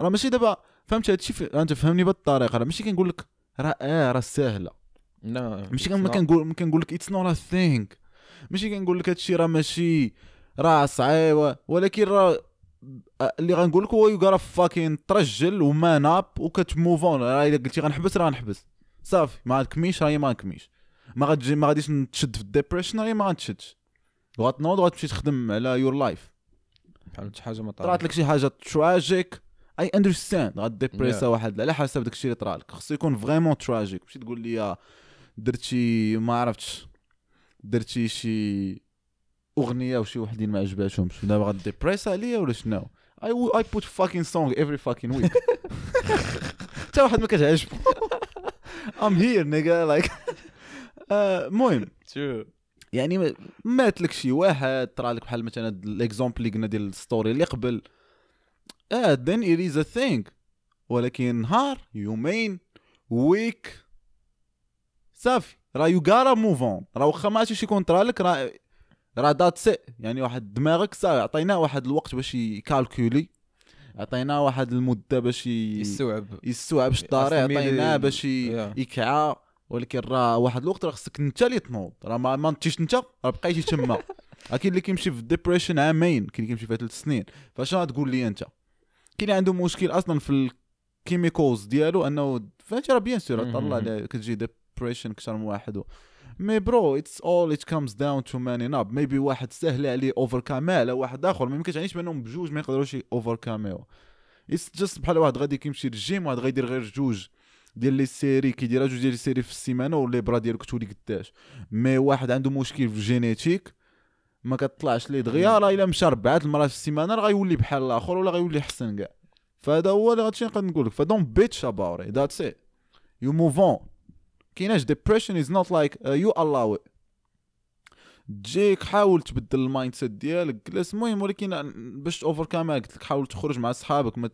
راه ماشي دابا فهمت هادشي انت فهمني بهاد الطريقه، راه ماشي كنقول لك راه راه ساهله، لا ماشي كنقول لك اتس نوت ا ثينغ، ماشي كنقول لك هادشي راه ماشي راه صعيبه، ولكن راه اللي غنقول لك هو يقرا فاكين ترجل وماناب وكتموفون. راه الا قلتي غنحبس راه غنحبس صافي، ما غنكميش راه ما غنكميش، ما غاديش نتشد في الديبريشن، راه ما غنتشدش، وغتنوض وغتمشي تخدم على يور لايف. بحال شي حاجه ما طرات لك، شي حاجه تراجيك اي اندرستاند غديبريسا واحد على حسب داكشي اللي طرا لك، خصو يكون فريمون تراجيك، ماشي تقول لي درتي ما عرفتش درتي شي اغنيه وشي وحدين ما عجباتهمش دابا غديبريس عليا ولا شنو. اي بوت فاكين سونغ ايفري فاكين ويك، حتى واحد ما كتعجب ام هير نيغا لايك. المهم يعني مات لك شي واحد طرا لك، بحال مثلا الاكزامبل اللي قلنا ديال الستوري اللي قبل، then it is a thing، ولكن نهار يومين ويك صافي راه يو غارا موف اون، راه واخا ماشي شي كونطرا لك راه داتس، يعني واحد دماغك صافي عطيناه واحد الوقت باش يكالكولي، عطيناه واحد المده باش يستوعب اش طاري، عطيناه باش يكعى، ولكن راه واحد الوقت راه خصك انت اللي تنوض، راه ما نتيش انت راه بقيتي تما. اكيد اللي كيمشي في الديبريشن عامين، كاين اللي كيمشي في 3 سنين، فاش غتقول لي انت كاين عنده مشكل اصلا في الكيميكوز ديالو انه فهمتي، راه بيان سور طلع كتجي ديبريشن كثر من واحد. مي برو اتس اول ات كامز داون تو مانين اب، ميبي واحد سهل عليه اوفركام على واحد اخر، ما يمكنش عنيش بانهم بجوج ما يقدروش اوفركاميو. اتس جست بحال واحد غادي كيمشي للجيم، واحد غيدير غير جوج ديال لي سيري، كيدير جوج ديال لي سيري في السيمانه ولا برا ديالو كتولي قداش. مي واحد عنده مشكل في الجينيتيك ما كتطلعش ليه دغيا، راه الا مشى 4 مرات في السيمانه راه غيولي بحال الاخر ولا غيولي احسن كاع. فهذا هو اللي غادي نقدر نقول لك، فدون بيتش اباوري ذاتس ات يو موف اون. كايناش ديبريشن از نوت لايك يو الاو ات، تجيك حاول تبدل المايند سيت ديالك جلس. المهم ولكن باش اوفركام قلت لك حاول تخرج مع صحابك، ما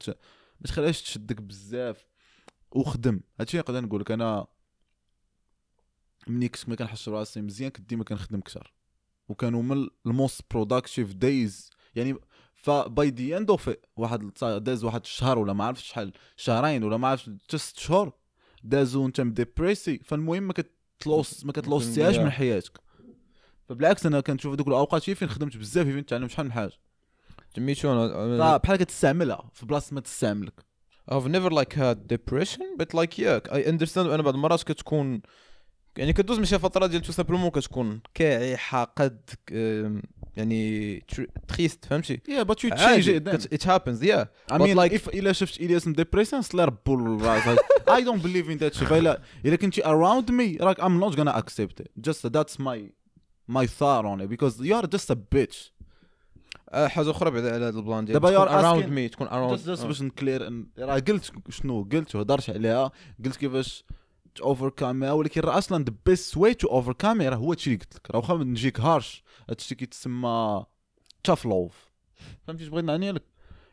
تخليهاش تشدك بزاف وخدم. هادشي نقدر نقول لك انا، ملي كنت ما كنحسش براسي مزيان كنت ديما كنخدم كثر، وكانوا من الموست بروداكتيف دايز يعني. فباي دي اند اوف واحد داز واحد الشهر ولا ما عرفتش شحال، شهرين ولا ما عرفتش 6 شهور دازو انت ديبريسي. فالمهم ما كتلوصيهاش من حياتك. فبالعكس انا كنشوف هذوك الاوقات فين خدمت بزاف، فين تعلمت شحال من حاجه جميتو. بحال كتستعملها في بلاصه ما تستعملك. I've never like had depression but like yeah I understand. انا بعض المرات كتكون يعني كدوز ماشي فتره ديال تو سامبلومون كتكون كاعي حاقد يعني تريست فهمتي. يا بات يو تشينج ات هابنز يا بات لايك اف الا شفت الياس ديبريسيون صلي ربو الراس. اي دونت بليف ان ذات شي. الا كنتي اراوند مي راك ام نوت غانا اكسبت، جست ذاتس ماي ثار اون بيكوز يو ار جست ا بيتش. حاجه اخرى بعد على هذا البلان ديال اراوند مي تكون اراوند جست باش نكلير. راه قلت شنو قلت وهضرت عليها، قلت كيفاش اوفركام، ولكن راه اصلا ذا بيست واي تو اوفركام راه هو هادشي اللي قلت لك، راه واخا نجيك هارش هادشي كيتسمى تاف لوف فهمتي اش بغيت نعني لك.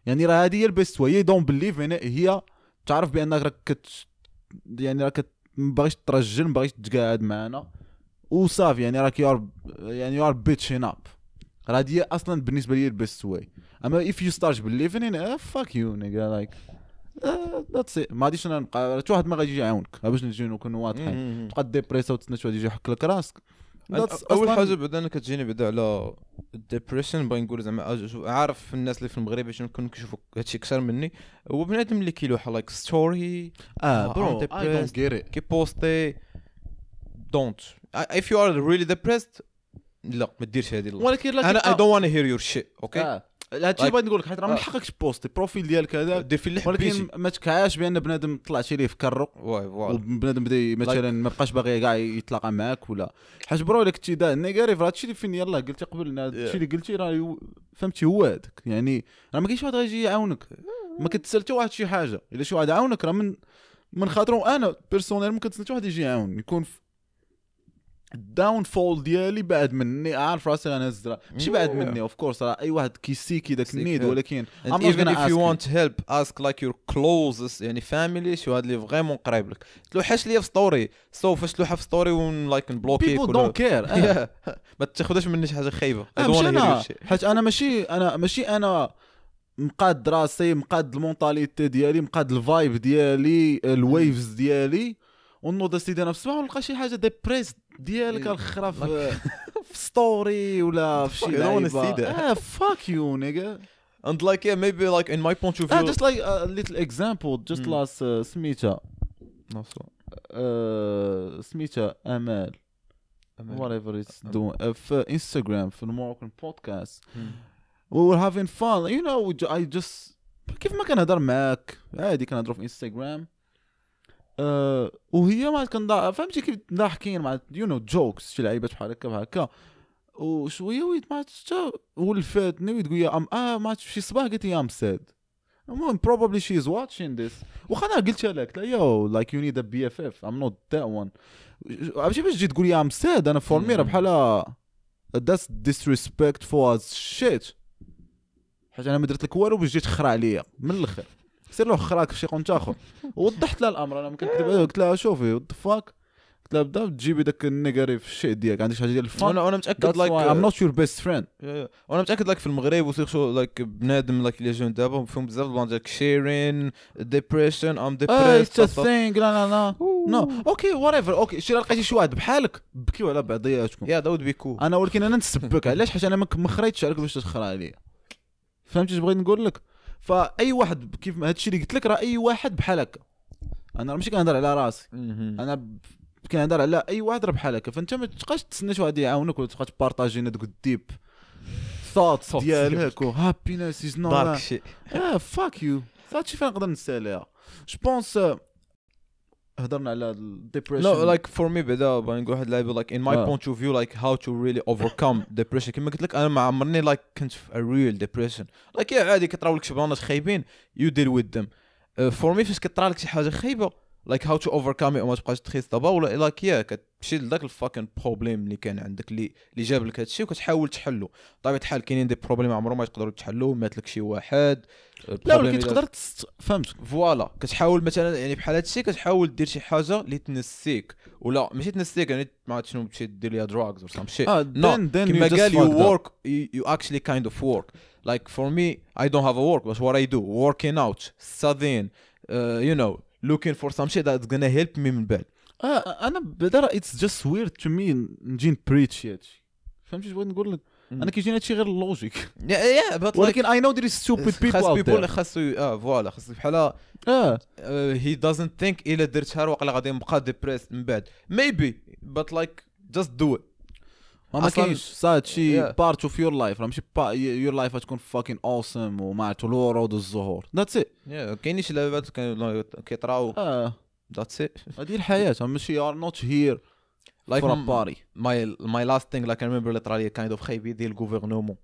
يعني راه هادي هي البيست واي، دون بليف هي تعرف بانك راك يعني راك ما باغيش ترجل، ما باغيش تقعد معانا وصافي، يعني راك يو ار بيتشين اب. راه هادي اصلا بالنسبه لي البيست واي. اما اف يو ستارت بليفين ان فاك يو نيغا لايك ذاتس ات، ما غاديش انا نبقى حتى واحد ما غادي يجي يعاونك. باش نجيو نكونوا واضحين، تبقى ديبريسا وتسنى شي واحد يجي يحك لك راسك. اول حاجه بعدا انا كتجيني بعدا على الديبريشن، بغي نقول زعما عارف الناس اللي في المغرب شنو كنكون كيشوفوا هادشي اكثر مني، هو بنادم اللي كيلوح لايك ستوري برو كي بوستي دونت اف يو ار ريلي ديبريسد لا ما ديرش هذه. ولكن انا اي دونت وان تو هير يور شيت اوكي هادشي اللي بغيت نقول لك، حيت راه من حقك تبوستي البروفيل ديالك هذا ولكن ما تكعاش بان بنادم طلع شي ليه في كرو وبنادم بدا مثلا ما بقاش باغي كاع يتلاقى معاك ولا حاج برو الا كنتي دا نيجاتيف راه هادشي اللي فين يلاه قلتي قبل هادشي اللي قلتي راه فهمتي هو هذاك، يعني راه ما كاينش واحد غيجي يعاونك، ما كتسال حتى واحد شي حاجه الا شي واحد عاونك راه من خاطره انا بيرسونيل ما كنتسنى حتى واحد يجي يعاون، يكون الداون فول ديالي بعد مني، عارف راسي انا الزرا ماشي بعد مني اوف كورس راه اي واحد كيسيكي داك النيد، ولكن even if you want help ask like your closest يعني family شو هاد اللي فريمون قريب لك، تلوحش ليا في ستوري سوف تلوحها في ستوري ون لايك نبلوكيك people don't care ما تاخذش مني شي حاجه خايبه حيت انا ماشي مقاد راسي، مقاد المونطاليتي ديالي، مقاد الفايب ديالي، الويفز ديالي، ونوض سيدي انا في الصباح ونلقى شي حاجه ديبريس ديالك الخرا في ستوري ولا في شي لعبه فاك يو نيغا اند لايك ميبي لايك ان ماي بوينت اوف فيو جست لايك ا ليتل اكزامبل جست لاست سميتها امال وات ايفر اتس دو في انستغرام في الموروكان بودكاست we were having fun you know I just كيف ما كنهضر معاك عادي كنهضروا في انستغرام وهي ما كنضحك فهمتي كيف ضاحكين مع you know jokes شي لعيبات بحال هكا بحال هكا وشويه ويت ما حتى ولفتني وتقول لي ام ما شي صباح قلت لي ام ساد المهم probably she is watching this واخا انا قلتها لك لا yo like you need a BFF I'm not that one عرفتي باش تجي تقول لي ام ساد انا فورميرا بحال that's disrespectful as shit حيت انا ما درت لك والو باش جيت خرا عليا من الاخر سير له خراك في شي قنت اخر وضحت لها الامر انا ما كنكذب قلت لها شوفي وات فاك قلت لها بدا تجيبي داك النيجاتيف الشيء ديالك عندك شي حاجه ديال الفان انا متاكد لايك ام نوت يور بيست فريند انا متاكد لايك في المغرب وسيرشو لايك بنادم لايك لي جون دابا فيهم بزاف البلان ديالك شيرين ديبريشن ام ديبريس لا لا لا نو اوكي وات ايفر اوكي شي لقيتي شي واحد بحالك بكيو على بعضياتكم يا داود بيكو انا ولكن انا نسبك علاش حيت انا ما خريتش عليك باش تخرا عليا فهمتي اش بغيت نقول لك فاي واحد كيف ما هادشي اللي قلت لك راه اي واحد بحال هكا انا ماشي كنهضر على راسي انا كنهضر على اي واحد راه بحال هكا فانت ما تبقاش تسنى شي واحد يعاونك ولا تبقى تبارطاجينا دوك الديب ثوت ديالك هابينس از نوت داك شي فاك يو هادشي فين نقدر نساليها جوبونس هضرنا على الديبريشن لا لايك فور مي بدا بغي نقول واحد اللعيبه لايك ان ماي بوينت اوف فيو لايك هاو تو ريلي اوفركم ديبريشن كما قلت لك انا ما عمرني لايك كنت في ريل ديبريشن لايك عادي كيطراو لك شي بلانات خايبين يو ديل ويذ ذم فور مي فاش كطرا لك شي حاجه خايبه لايك هاو تو اوفركم وما تبقاش تخيس دابا ولا لايك يا كتمشي لذاك الفاكين بروبليم اللي كان عندك اللي جاب لك هادشي وكتحاول تحلو بطبيعه الحال كاينين دي بروبليم عمرهم ما يقدروا يتحلوا مات لك شي واحد لا ولكن تقدر فهمتك فوالا كتحاول مثلا يعني بحال هادشي كتحاول دير شي حاجه اللي تنسيك ولا ماشي تنسيك يعني ما شنو تمشي دير ليها دراغز ولا شي كما قال يو ورك يو اكشلي كايند اوف ورك لايك فور مي اي دونت هاف ا ورك بس وات اي دو وركين اوت ستادين يو نو looking for some shit that's gonna help me من بعد انا بدرا it's just weird to me نجي نبريتش هادشي فهمتي بغيت نقول لك انا كيجيني هادشي غير اللوجيك ولكن I know there is stupid people out there خاصو فوالا خاصو بحال he doesn't think الا درتها واقيلا غادي نبقى ديبريس من بعد maybe but like just do it ما كاينش صاد شي part of your life راه ماشي your life غتكون fucking awesome ومع طلوع الورود والزهور that's it كاين شي لعبات كيطراو that's it هذه الحياه ماشي are not here like for a party my last thing like I remember literally kind of خايبي ديال الغوفرنمون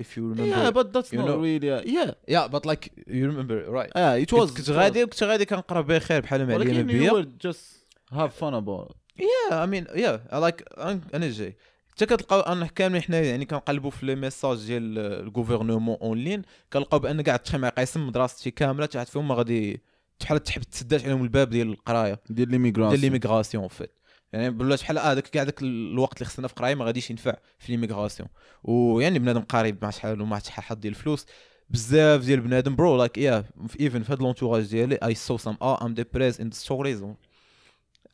if you remember yeah but that's not really yeah but like you remember right it was كنت غادي كنقرا بخير بحال ما علينا بيا just have fun about it yeah I mean yeah I like energy حتى كتلقاو ان كاملين حنا يعني كنقلبوا في لي ميساج ديال الغوفرنمون اون لين كنلقاو بان كاع تخيم قاسم مدرستي كامله تاع فيهم ما غادي شحال تحب تسدات عليهم الباب ديال القرايه ديال ليميغراسيون فيت يعني بلا شحال هذاك كاع داك الوقت اللي خصنا في القرايه ما غاديش ينفع في ليميغراسيون ويعني بنادم قريب مع شحال ومع شحال حظ ديال الفلوس بزاف ديال بنادم برو لايك في ايفن في هاد لونتوراج ديالي اي سو سام ام ديبريس ان ستوريز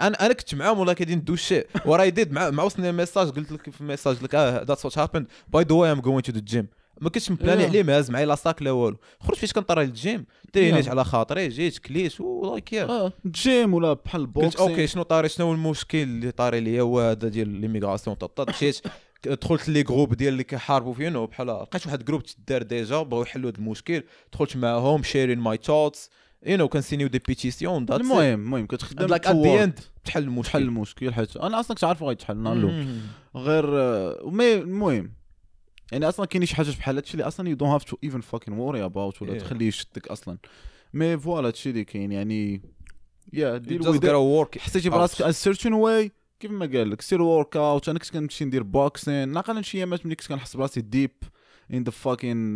انا كنت معاهم ولا كايدين دوشي وراي ديد مع وصلني الميساج قلت لك في الميساج لك ذاتس وات هابند باي ذا واي ام جوين تو ذا جيم ما كنتش مبلاني عليه مهز معايا لا ساك لا والو خرجت فاش كنطرى للجيم ترينيت على خاطري جيت كليت ولايك جيم ولا بحال البوكس اوكي شنو طاري شنو المشكل اللي طاري ليا هو هذا ديال ليميغراسيون طط مشيت دخلت لي جروب ديال اللي كيحاربوا فينا بحال لقيت واحد جروب تدار ديجا بغاو يحلوا هذا المشكل، دخلت معاهم شيرين ماي ثوتس يو كنسينيو دي بيتيسيون. المهم كنت خدام لاك اديند تحل المشكل حيت انا اصلا كنت عارف غيتحل نهار الاول غير مي المهم يعني اصلا كاين شي حاجه بحال هادشي اللي اصلا يو دون هاف تو ايفن فاكين وري اباوت ولا تخليه يشدك اصلا مي فوالا هادشي اللي كاين يعني يا دير حسيتي براسك ان سيرتين واي كيف ما قال لك سير ورك اوت. انا كنت كنمشي ندير بوكسين ناقلا شي ايامات ملي كنت كنحس براسي ديب ان ذا فاكين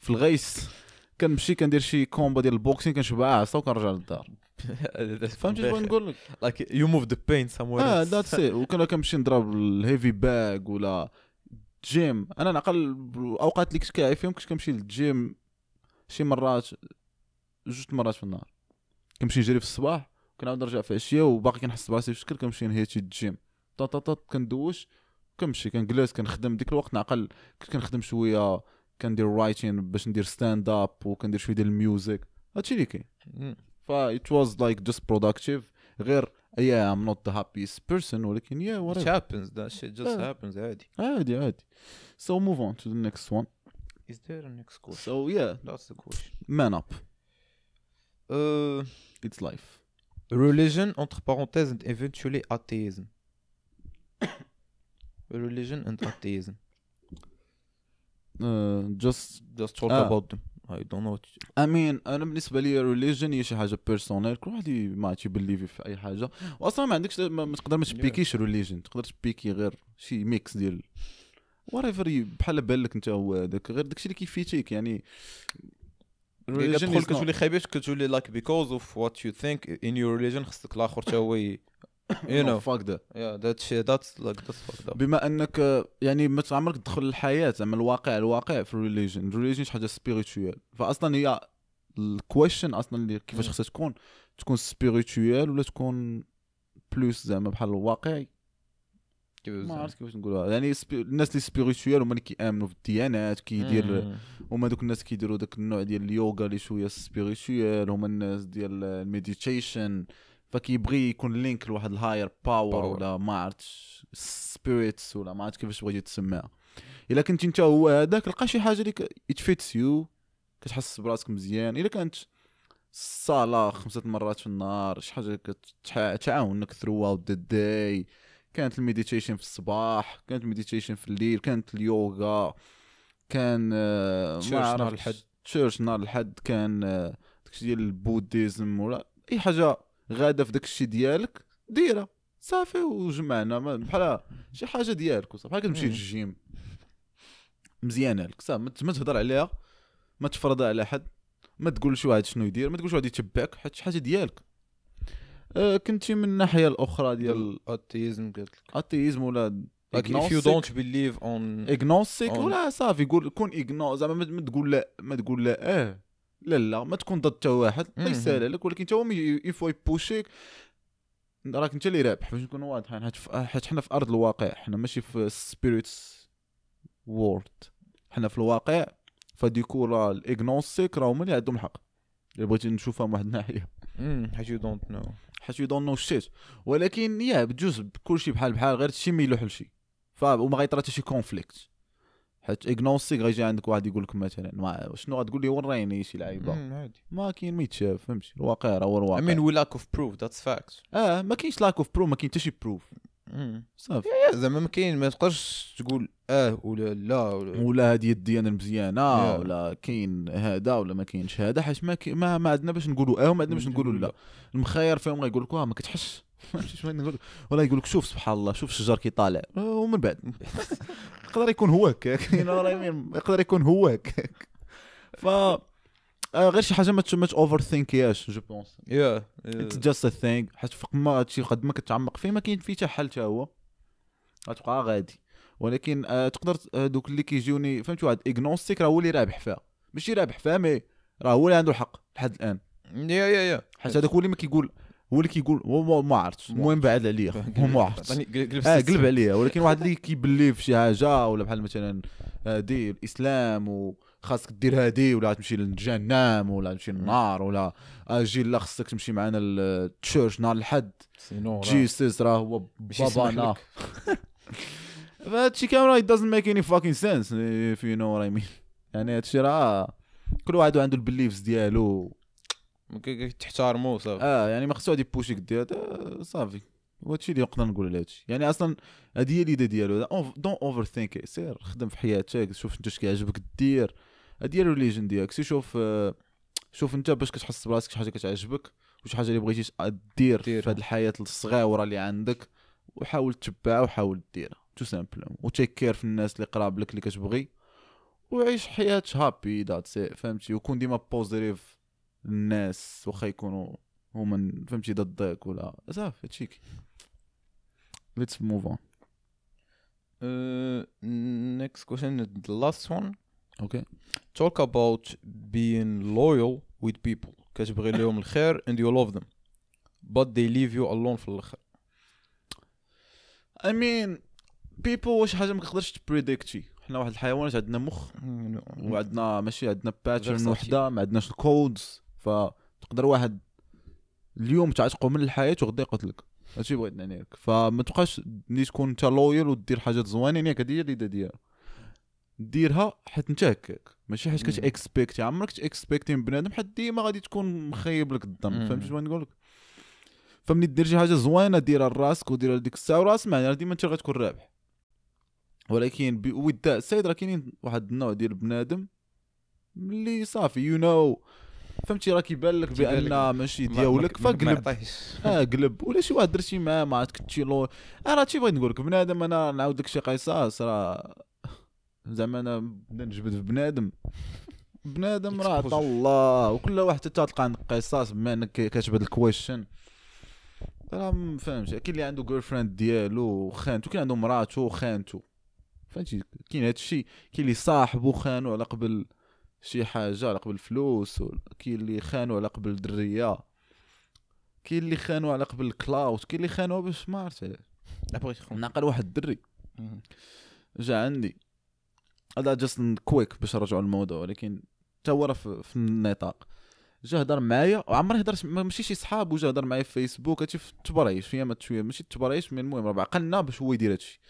في الغيس كنمشي كندير شي كومبا ديال البوكسين كنشبع عصا وكنرجع للدار. فهمتي شنو نقول لك لايك يو موف ذا بين سموير ذاتس ات. وكنا كنمشي نضرب الهيفي باج ولا جيم. انا نعقل اوقات اللي كنت كاعي فيهم كنت كنمشي للجيم شي مرات جوج مرات في النهار كنمشي نجري في الصباح كنعاود نرجع في العشيه وباقي كنحس براسي في الشكل كنمشي نهيتي الجيم طاطاط كندوش كنمشي كنجلس كنخدم. ديك الوقت نعقل كنت كنخدم شويه كندير رايتين باش ندير ستاند اب وكندير شويه ديال الميوزك هادشي اللي كاين. ف it was like just productive غير yeah I'm not the happiest person ولكن yeah whatever it happens that shit just happens عادي. So move on to the next one. Is there a next question? So yeah that's the question. Man up. It's life. Religion entre parenthèses and eventually atheism. Religion and atheism. Just talk about them. I don't know. I mean, أنا بالنسبة لي religion هي شي حاجة personal. كل واحد ما تيبليفي في أي حاجة. وأصلا ما عندكش ما تقدر ما تبيكيش religion. تقدر تبيكي غير شي mix ديال whatever بحال بالك أنت هو هذاك غير داكشي اللي كيفيتيك يعني. religion is كتولي خايبش كتولي like because of what you think in your religion خصك الآخر تا هو you know fuck that yeah that's fucked up. بما انك يعني ما عمرك تدخل للحياه زعما الواقع في الريليجن. الريليجن شي حاجه سبيريتوال فاصلا هي الكويشن اصلا اللي كيفاش خصها تكون سبيريتوال ولا تكون بلوس زعما بحال الواقعي ما عرفت كيفاش نقولها يعني الناس اللي سبيريتوال هما اللي كيامنوا في الديانات كيدير هما دوك الناس كيديروا داك النوع ديال اليوغا اللي شويه سبيريتوال هما الناس ديال الميديتيشن فكيبغي يكون لينك لواحد الهاير باور ولا ما عرفتش سبيريتس ولا ما عرفت كيفاش بغيتي تسميها. الا كنت انت هو هذاك لقى شي حاجه اللي تفيتس يو كتحس براسك مزيان. الا كانت الصلاه 5 مرات في النهار شي حاجه كتعاونك ثرو اوت ذا داي. كانت الميديتيشن في الصباح كانت الميديتيشن في الليل كانت اليوغا كان تشيرش نهار الحد كان داكشي ديال البوذيزم ولا اي حاجه غاده في داك الشيء ديالك ديرها صافي وجمعنا بحال شي حاجه ديالك وصافي. بحال كتمشي للجيم مزيانه لك صافي ما تهضر عليها ما تفرضها على حد ما تقولش واحد شنو يدير ما تقولش واحد يتبعك حيت شي حاجه ديالك. كنتي من الناحيه الاخرى ديال الاتيزم قلت لك الاتيزم ولا if you don't believe on agnostic ولا صافي قول كون اغنو زعما ما تقول لا ما تقول لا لا ما تكون ضد حتى واحد الله يسهل لك ولكن حتى هو يفوا يبوشيك راك انت اللي رابح باش نكونوا واضحين حيت حنا في ارض الواقع حنا ماشي في سبيريتس وورد حنا في الواقع فديكو راه الاغنوستيك راهما اللي عندهم الحق اللي بغيتي نشوفها من واحد الناحيه حيت يو دونت نو شيت ولكن يا بجوج كلشي بحال غير شي ما يلوح لشي وما غيطرا حتى شي كونفليكت حيت اغنوستيك غيجي عندك واحد يقول لك مثلا شنو غتقول لي وين رايني شي لعيبه ما كاين ما يتشاف فهمتي الواقع راه هو الواقع. I mean we lack of proof that's facts. ما كاينش lack of proof ما كاين حتى شي بروف صافي زعما ما كاين ما تقدرش تقول ولا لا ولا هذه الديانه مزيانه ولا كاين هذا ولا ما كاينش هذا حيت ما عندنا باش نقولوا وما عندنا باش نقولوا لا. المخير فيهم غايقول لك ما كتحش شنو نقول ولا يقول لك شوف سبحان الله شوف الشجر كيطالع ومن بعد يقدر يكون هو هكاك يقدر يكون هو هكاك ف غير شي حاجه ما اوفر ثينكياش جو بونس يا اتس جاست ا ثينك حيت فما هادشي قد ما كتعمق فيه ما كاين فيه حتى حل حتى هو غتبقى غادي ولكن تقدر دوك اللي كيجيوني فهمتي واحد اغنوستيك راه هو اللي رابح فيها ماشي رابح فيها مي راه هو اللي عنده الحق لحد الان يا حيت هذاك هو اللي ما كيقول هو اللي كيقول هو ما عرفتش المهم بعد عليا هو ما عرفتش قلب عليا ولكن واحد اللي كيبلي في شي حاجه ولا بحال مثلا هادي الاسلام وخاصك دير هادي ولا تمشي للجهنم ولا تمشي للنار ولا اجي لا خاصك تمشي معنا للتشيرش نهار الحد جيسوس راه هو بابانا هادشي كامل it doesn't make any fucking sense if you know what I mean. يعني هادشي راه كل واحد عنده البليفز ديالو كتحترمو صافي. يعني ما خصو هاد يبوشي قد هذا صافي. وهادشي اللي نقدر نقول على هادشي. يعني اصلا هادي هي اليده ديالو دونت اوفر ثينك. سير خدم في حياتك، شوف انت اش كيعجبك دير. هادي هي الريليجن ديالك. سي شوف انت باش كتحس براسك شي حاجه كتعجبك وشي حاجه اللي بغيتي دير في هاد الحياه الصغيره اللي عندك، وحاول تتبعها وحاول ديرها تو سامبلوم، وتيك كير في الناس اللي قراب لك اللي كتبغي، وعيش حياه هابي ذاتس فهمتي، وكون ديما بوزيتيف للناس واخا يكونوا هما فهمتي ضدك ولا صافي. هادشي ليتس موف اون. نيكست كويشن لاست وان. اوكي توك اباوت بين لويال ويذ بيبل، كتبغي لهم الخير and you love them but they leave you alone في الاخر. I mean people واش حاجه ما كتقدرش تبريديكتي. حنا واحد الحيوانات عندنا مخ وعندنا ماشي عندنا باترن وحده، ما عندناش الكودز، فتقدر واحد اليوم تعتقو من الحياه وغدا يقتلك. هادشي بغيت نعني لك. فما تبقاش ملي تكون انت لويال ودير حاجات زوينين ياك هادي اللي دايرها ديرها حيت انت هكاك، ماشي حيت كتاكسبكتي. عمرك تاكسبكتي من بنادم حيت ديما غادي تكون مخيب لك الظن. فهمتي شنو نقول لك؟ فملي دير شي حاجه زوينه ديرها لراسك وديرها لديك الساعه وراس معناها ديما انت غتكون رابح. ولكن ودا السيد راه كاينين واحد النوع ديال بنادم اللي صافي يو نو فهمتي راه كيبان لك بان ماشي ديالك فقلب قلب ولا شي واحد درتي معاه ما عاد كنتي لو راه شي بغيت نقول لك بنادم. انا نعاود لك شي قصص راه زعما انا بدا نجبد في بنادم راه عطا الله. وكل واحد حتى تلقى عندك قصص بما انك كتبد الكويشن راه ما فهمش. كاين اللي عنده جيرل فريند ديالو خانته، كاين عنده مراته خانته فهمتي، كاين هادشي، كاين اللي صاحبو خانو على قبل شي حاجه على قبل فلوس، كاين اللي خانو على قبل دريه، كاين اللي خانو على قبل كلاوت، كاين اللي خانو باش ما عرفت علاش. بغيت نعقل واحد الدري جا عندي هذا جاست كويك باش نرجعوا للموضوع، ولكن حتى هو راه في النطاق. جا هضر معايا وعمري هضرت ماشي شي صحاب، وجا هضر معايا في فيسبوك هادشي في التبريج فيا ما شويه ماشي التبريج، من المهم راه عقلنا باش هو يدير هادشي.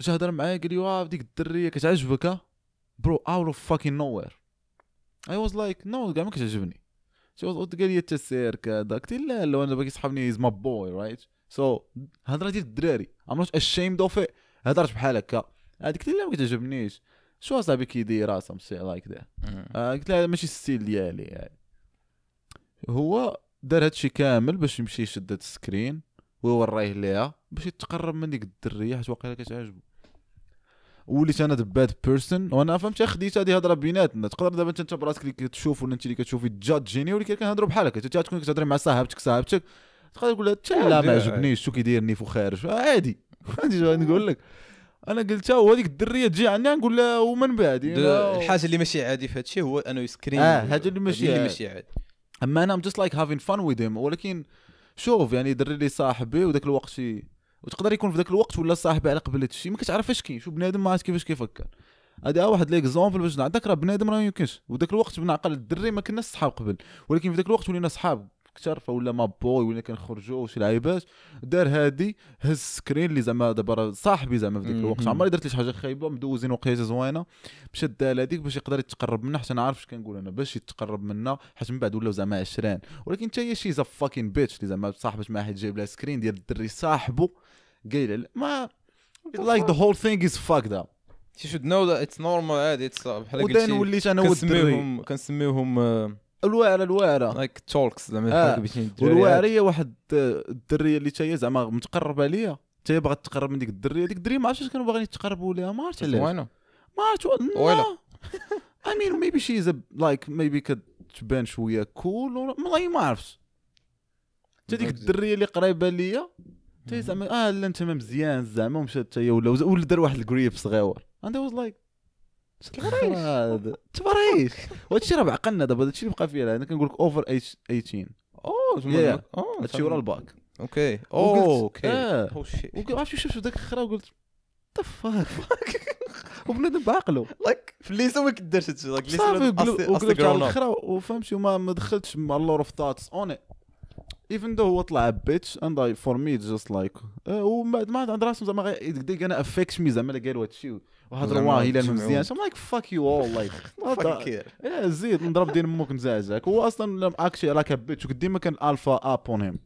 جا هضر معايا قال لي واه ديك الدريه كتعجبك برو اوت اوف فاكين نو وير. اي واز لايك نو كاع ما كتعجبني. قال لي انت سيرك هذا، قلت لا لا انا باغي صحابني از ماي بوي رايت. سو هضره ديال الدراري عمرش اشيمد اوف، هضرت بحال هكا هاديك اللي ما كتعجبنيش شو صاحبي كيدير راسه مسي لايك ذا. قلت له ماشي الستيل ديالي. يعني هو دار هادشي كامل باش يمشي يشد هاد السكرين ويوريه ليها باش يتقرب من ديك الدريه حيت واقيلا كتعجبو. وليت انا دباد بيرسون وانا فهمت خديت هادي هضره بيناتنا. تقدر دابا انت براسك اللي كتشوف ولا انت اللي كتشوفي تجادجيني، ولكن كنهضروا بحال هكا. انت تكون كتهضري مع صاحبتك تقدر تقول لها لا ما عجبنيش شو كيديرني فوق خارج عادي. فهمتي شنو نقول لك؟ انا قلت له هذيك الدريه تجي عندنا نقول له ومن بعد الحاجه اللي ماشي عادي في هادشي هو انه يسكرين هذا اللي ماشي عادي. اما انا ام جاست لايك هافين فان ويذ هيم، ولكن شوف يعني دري لي صاحبي وداك الوقت شي وتقدر يكون في ذاك الوقت ولا صاحبي على قبل هادشي ما كتعرف اش كاين. شوف بنادم ما عرفش كيفاش كيفكر. هذا واحد ليكزومبل باش نعطيك. راه بنادم راه ما يمكنش وداك الوقت بنعقل الدري ما كناش صحاب قبل، ولكن في ذاك الوقت ولينا صحاب اكثر. فولا ما بوي ولا كنخرجوا شي لعيبات. دار هادي هز السكرين اللي زعما دابا صاحبي زعما في ديك الوقت عمري درت ليه شي حاجه خايبه، مدوزين وقيته زوينه باش دال هذيك باش يقدر يتقرب منا حتى نعرف اش كنقول انا باش يتقرب منا حيت من بعد ولاو زعما عشران. ولكن حتى هي شي ز فاكين بيتش اللي زعما صاحبت مع واحد جايب لها سكرين ديال الدري صاحبو قايل ما لايك ذا هول ثينغ از فاكد اب. شي شود نو ذات اتس نورمال عادي بحال قلتي. ودان وليت انا والدري كنسميوهم الواعره لايك تولكس زعما حق باش ندير. والواعره هي واحد الدريه اللي تاهي زعما متقربه ليا، تاهي باغا تقرب من ديك الدريه. ديك الدريه ما عرفتش كانوا باغيين يتقربوا ليها ما عرفتش علاش. ما عرفت ويلا اي مين ميبي شي از لايك ميبي كتبان شويه كول والله ما عرفتش. حتى ديك الدريه اللي قريبه ليا تاهي زعما لا انت مزيان زعما ومشات تاهي ولا دار واحد الجريب صغيور. اند واز لايك تبريش تبريش. وهادشي راه بعقلنا دابا، هادشي اللي بقى فيها. انا كنقول لك اوفر 18 زعما هادشي ورا الباك. اوكي اوكي او شيت. عرفتي شفت داك الخرا وقلت طفاك فاك وبنادم بعقلو لايك في الليسو ما كديرش هادشي لايك ليسو. وقلت على الخرا وفهمتي وما دخلتش مع اللور اوف ثاتس اون ايفن دو هو طلع بيتش اند اي فور مي جاست لايك ومن بعد ما عند راسهم زعما ديك انا افكت مي زعما قالوا هادشي وهضروا واه الا مزيان ام لايك فاك يو اول لايك فاك زيد نضرب دير امك نزعزعك. هو اصلا اكشي راك بيتش قديما كان الفا اب اون هيم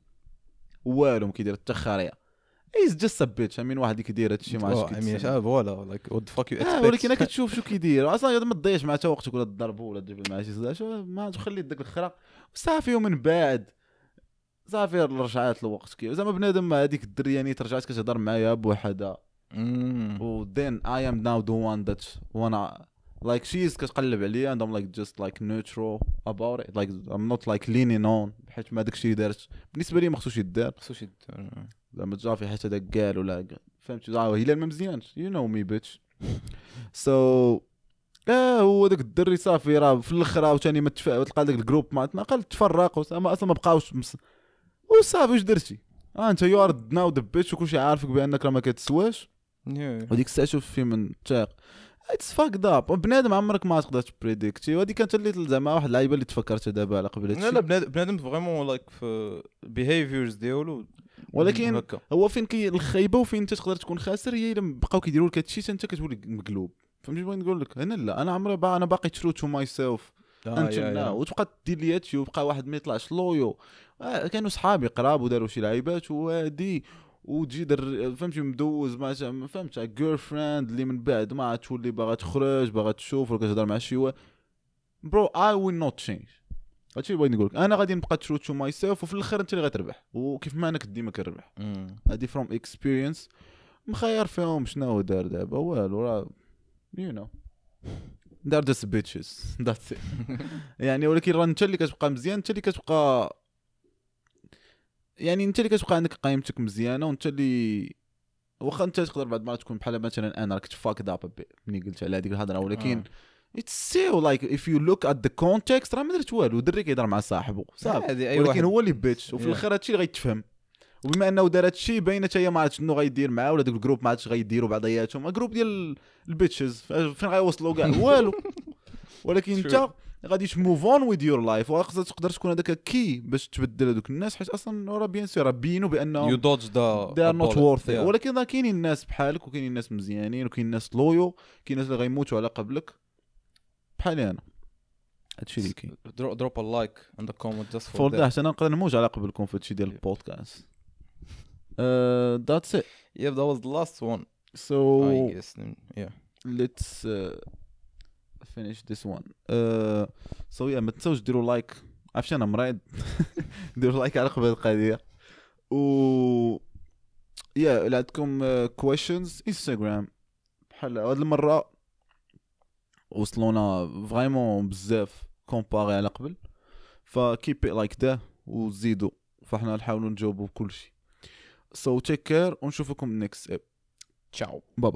والو ما كيدير حتى خريعه ايز جاست بيتش امين واحد كيدير هادشي ما عرفتش كيتسال فوالا لايك وات فاك يو اكسبكت ولكن كتشوف شو كيدير اصلا ما تضيعش مع حتى وقتك ولا تضربو ولا تجيب معاه شي ما تخلي داك الخرا صافي. ومن بعد صافي رجعات الوقت كي زعما بنادم هذيك الدريانيت رجعت كتهضر معايا بوحدها ودين اي ام ناو ذا وان ذات وانا لايك شيز كتقلب عليا اند ام لايك جاست لايك نيوترال اباوت ات لايك ام نوت لايك لينين اون حيت ما داكشي دارت بالنسبه لي ما خصوش يدار خصوش يدار زعما صافي حيت هذاك قال ولا فهمتي زعما هي ما مزيانش يو نو مي بيتش سو هو داك الدري صافي راه في الاخر عاوتاني ما تفاعل تلقى داك الجروب ما قال تفرقوا اصلا ما بقاوش وصافي واش درتي انت يو ار ناو ذا بيتش وكلشي عارفك بانك راه ما كتسواش وديك الساعه شوف في من تاق اتس فاك داب بنادم عمرك ما تقدر تبريديكتي وهذيك كانت اللي زعما واحد اللعيبه اللي تفكرتها دابا على قبل هادشي لا بنادم فريمون لايك في بيهيفيرز ديالو ولكن هو فين كي الخايبه وفين انت تقدر تكون خاسر هي الا بقاو كيديروا لك هادشي حتى انت كتولي مقلوب فهمتي بغيت نقول لك. انا لا انا عمري انا باقي ترو تو ماي سيلف انت وتبقى دير لي هادشي وبقى واحد ما يطلعش لويو كانوا صحابي قراب وداروا شي لعيبات وهادي وتجي فهمتي مدوز ما فهمتش جيرل فريند اللي من بعد ما تولي باغا تخرج باغا تشوف ولا كتهضر مع شي واحد برو اي ويل نوت تشينج هادشي اللي بغيت نقول لك. انا غادي نبقى ترو تو ماي سيلف وفي الاخر انت اللي غتربح وكيف ما انا كنت ديما كنربح هادي فروم اكسبيرينس مخير فيهم شنو دار دابا والو راه يو نو دار جست بيتشز ذاتس يعني ولكن راه انت اللي كتبقى مزيان انت اللي كتبقى يعني انت اللي كتبقى عندك قيمتك مزيانه وانت اللي واخا انت تقدر بعض المرات تكون بحال مثلا انا كنت فاك داب ملي قلت على هذيك الهضره ولكن اتس سو لايك اف يو لوك ات ذا كونتكست راه ما درت والو دري كيهضر مع صاحبه صافي ولكن هو اللي بيتش وفي الاخر هادشي اللي غيتفهم وبما انه دار هادشي باينه حتى هي ما عرفتش شنو غيدير معاه ولا داك الجروب ما عرفتش غيديروا بعضياتهم الجروب ديال البيتشز فين غيوصلوا كاع والو ولكن انت غادي تموف اون ويذ يور لايف وخاصك تقدر تكون هذاك كي باش تبدل هذوك الناس حيت اصلا راه بيان سور بينوا بانهم يو دوج ذا نوت وورث ولكن راه كاينين الناس بحالك وكاينين الناس مزيانين وكاينين الناس لويو كاينين الناس اللي غيموتوا على قبلك بحالي انا هادشي اللي كاين. دروب ا لايك اند ا كومنت جاست فور ذات انا نقدر نموج على قبلكم في هادشي ديال البودكاست ذاتس ات يا ذا واز ذا لاست وان سو اي جيس يا ليتس finish this one so yeah ما تنساوش ديروا لايك عرفتي انا مريض ديروا لايك على قبل القضيه و يا الا عندكم questions انستغرام بحال هاد المره وصلونا فريمون بزاف كومباري على قبل فكيب ات لايك ده وزيدوا فاحنا نحاولوا نجاوبوا كلشي so take care ونشوفكم next اب تشاو باي.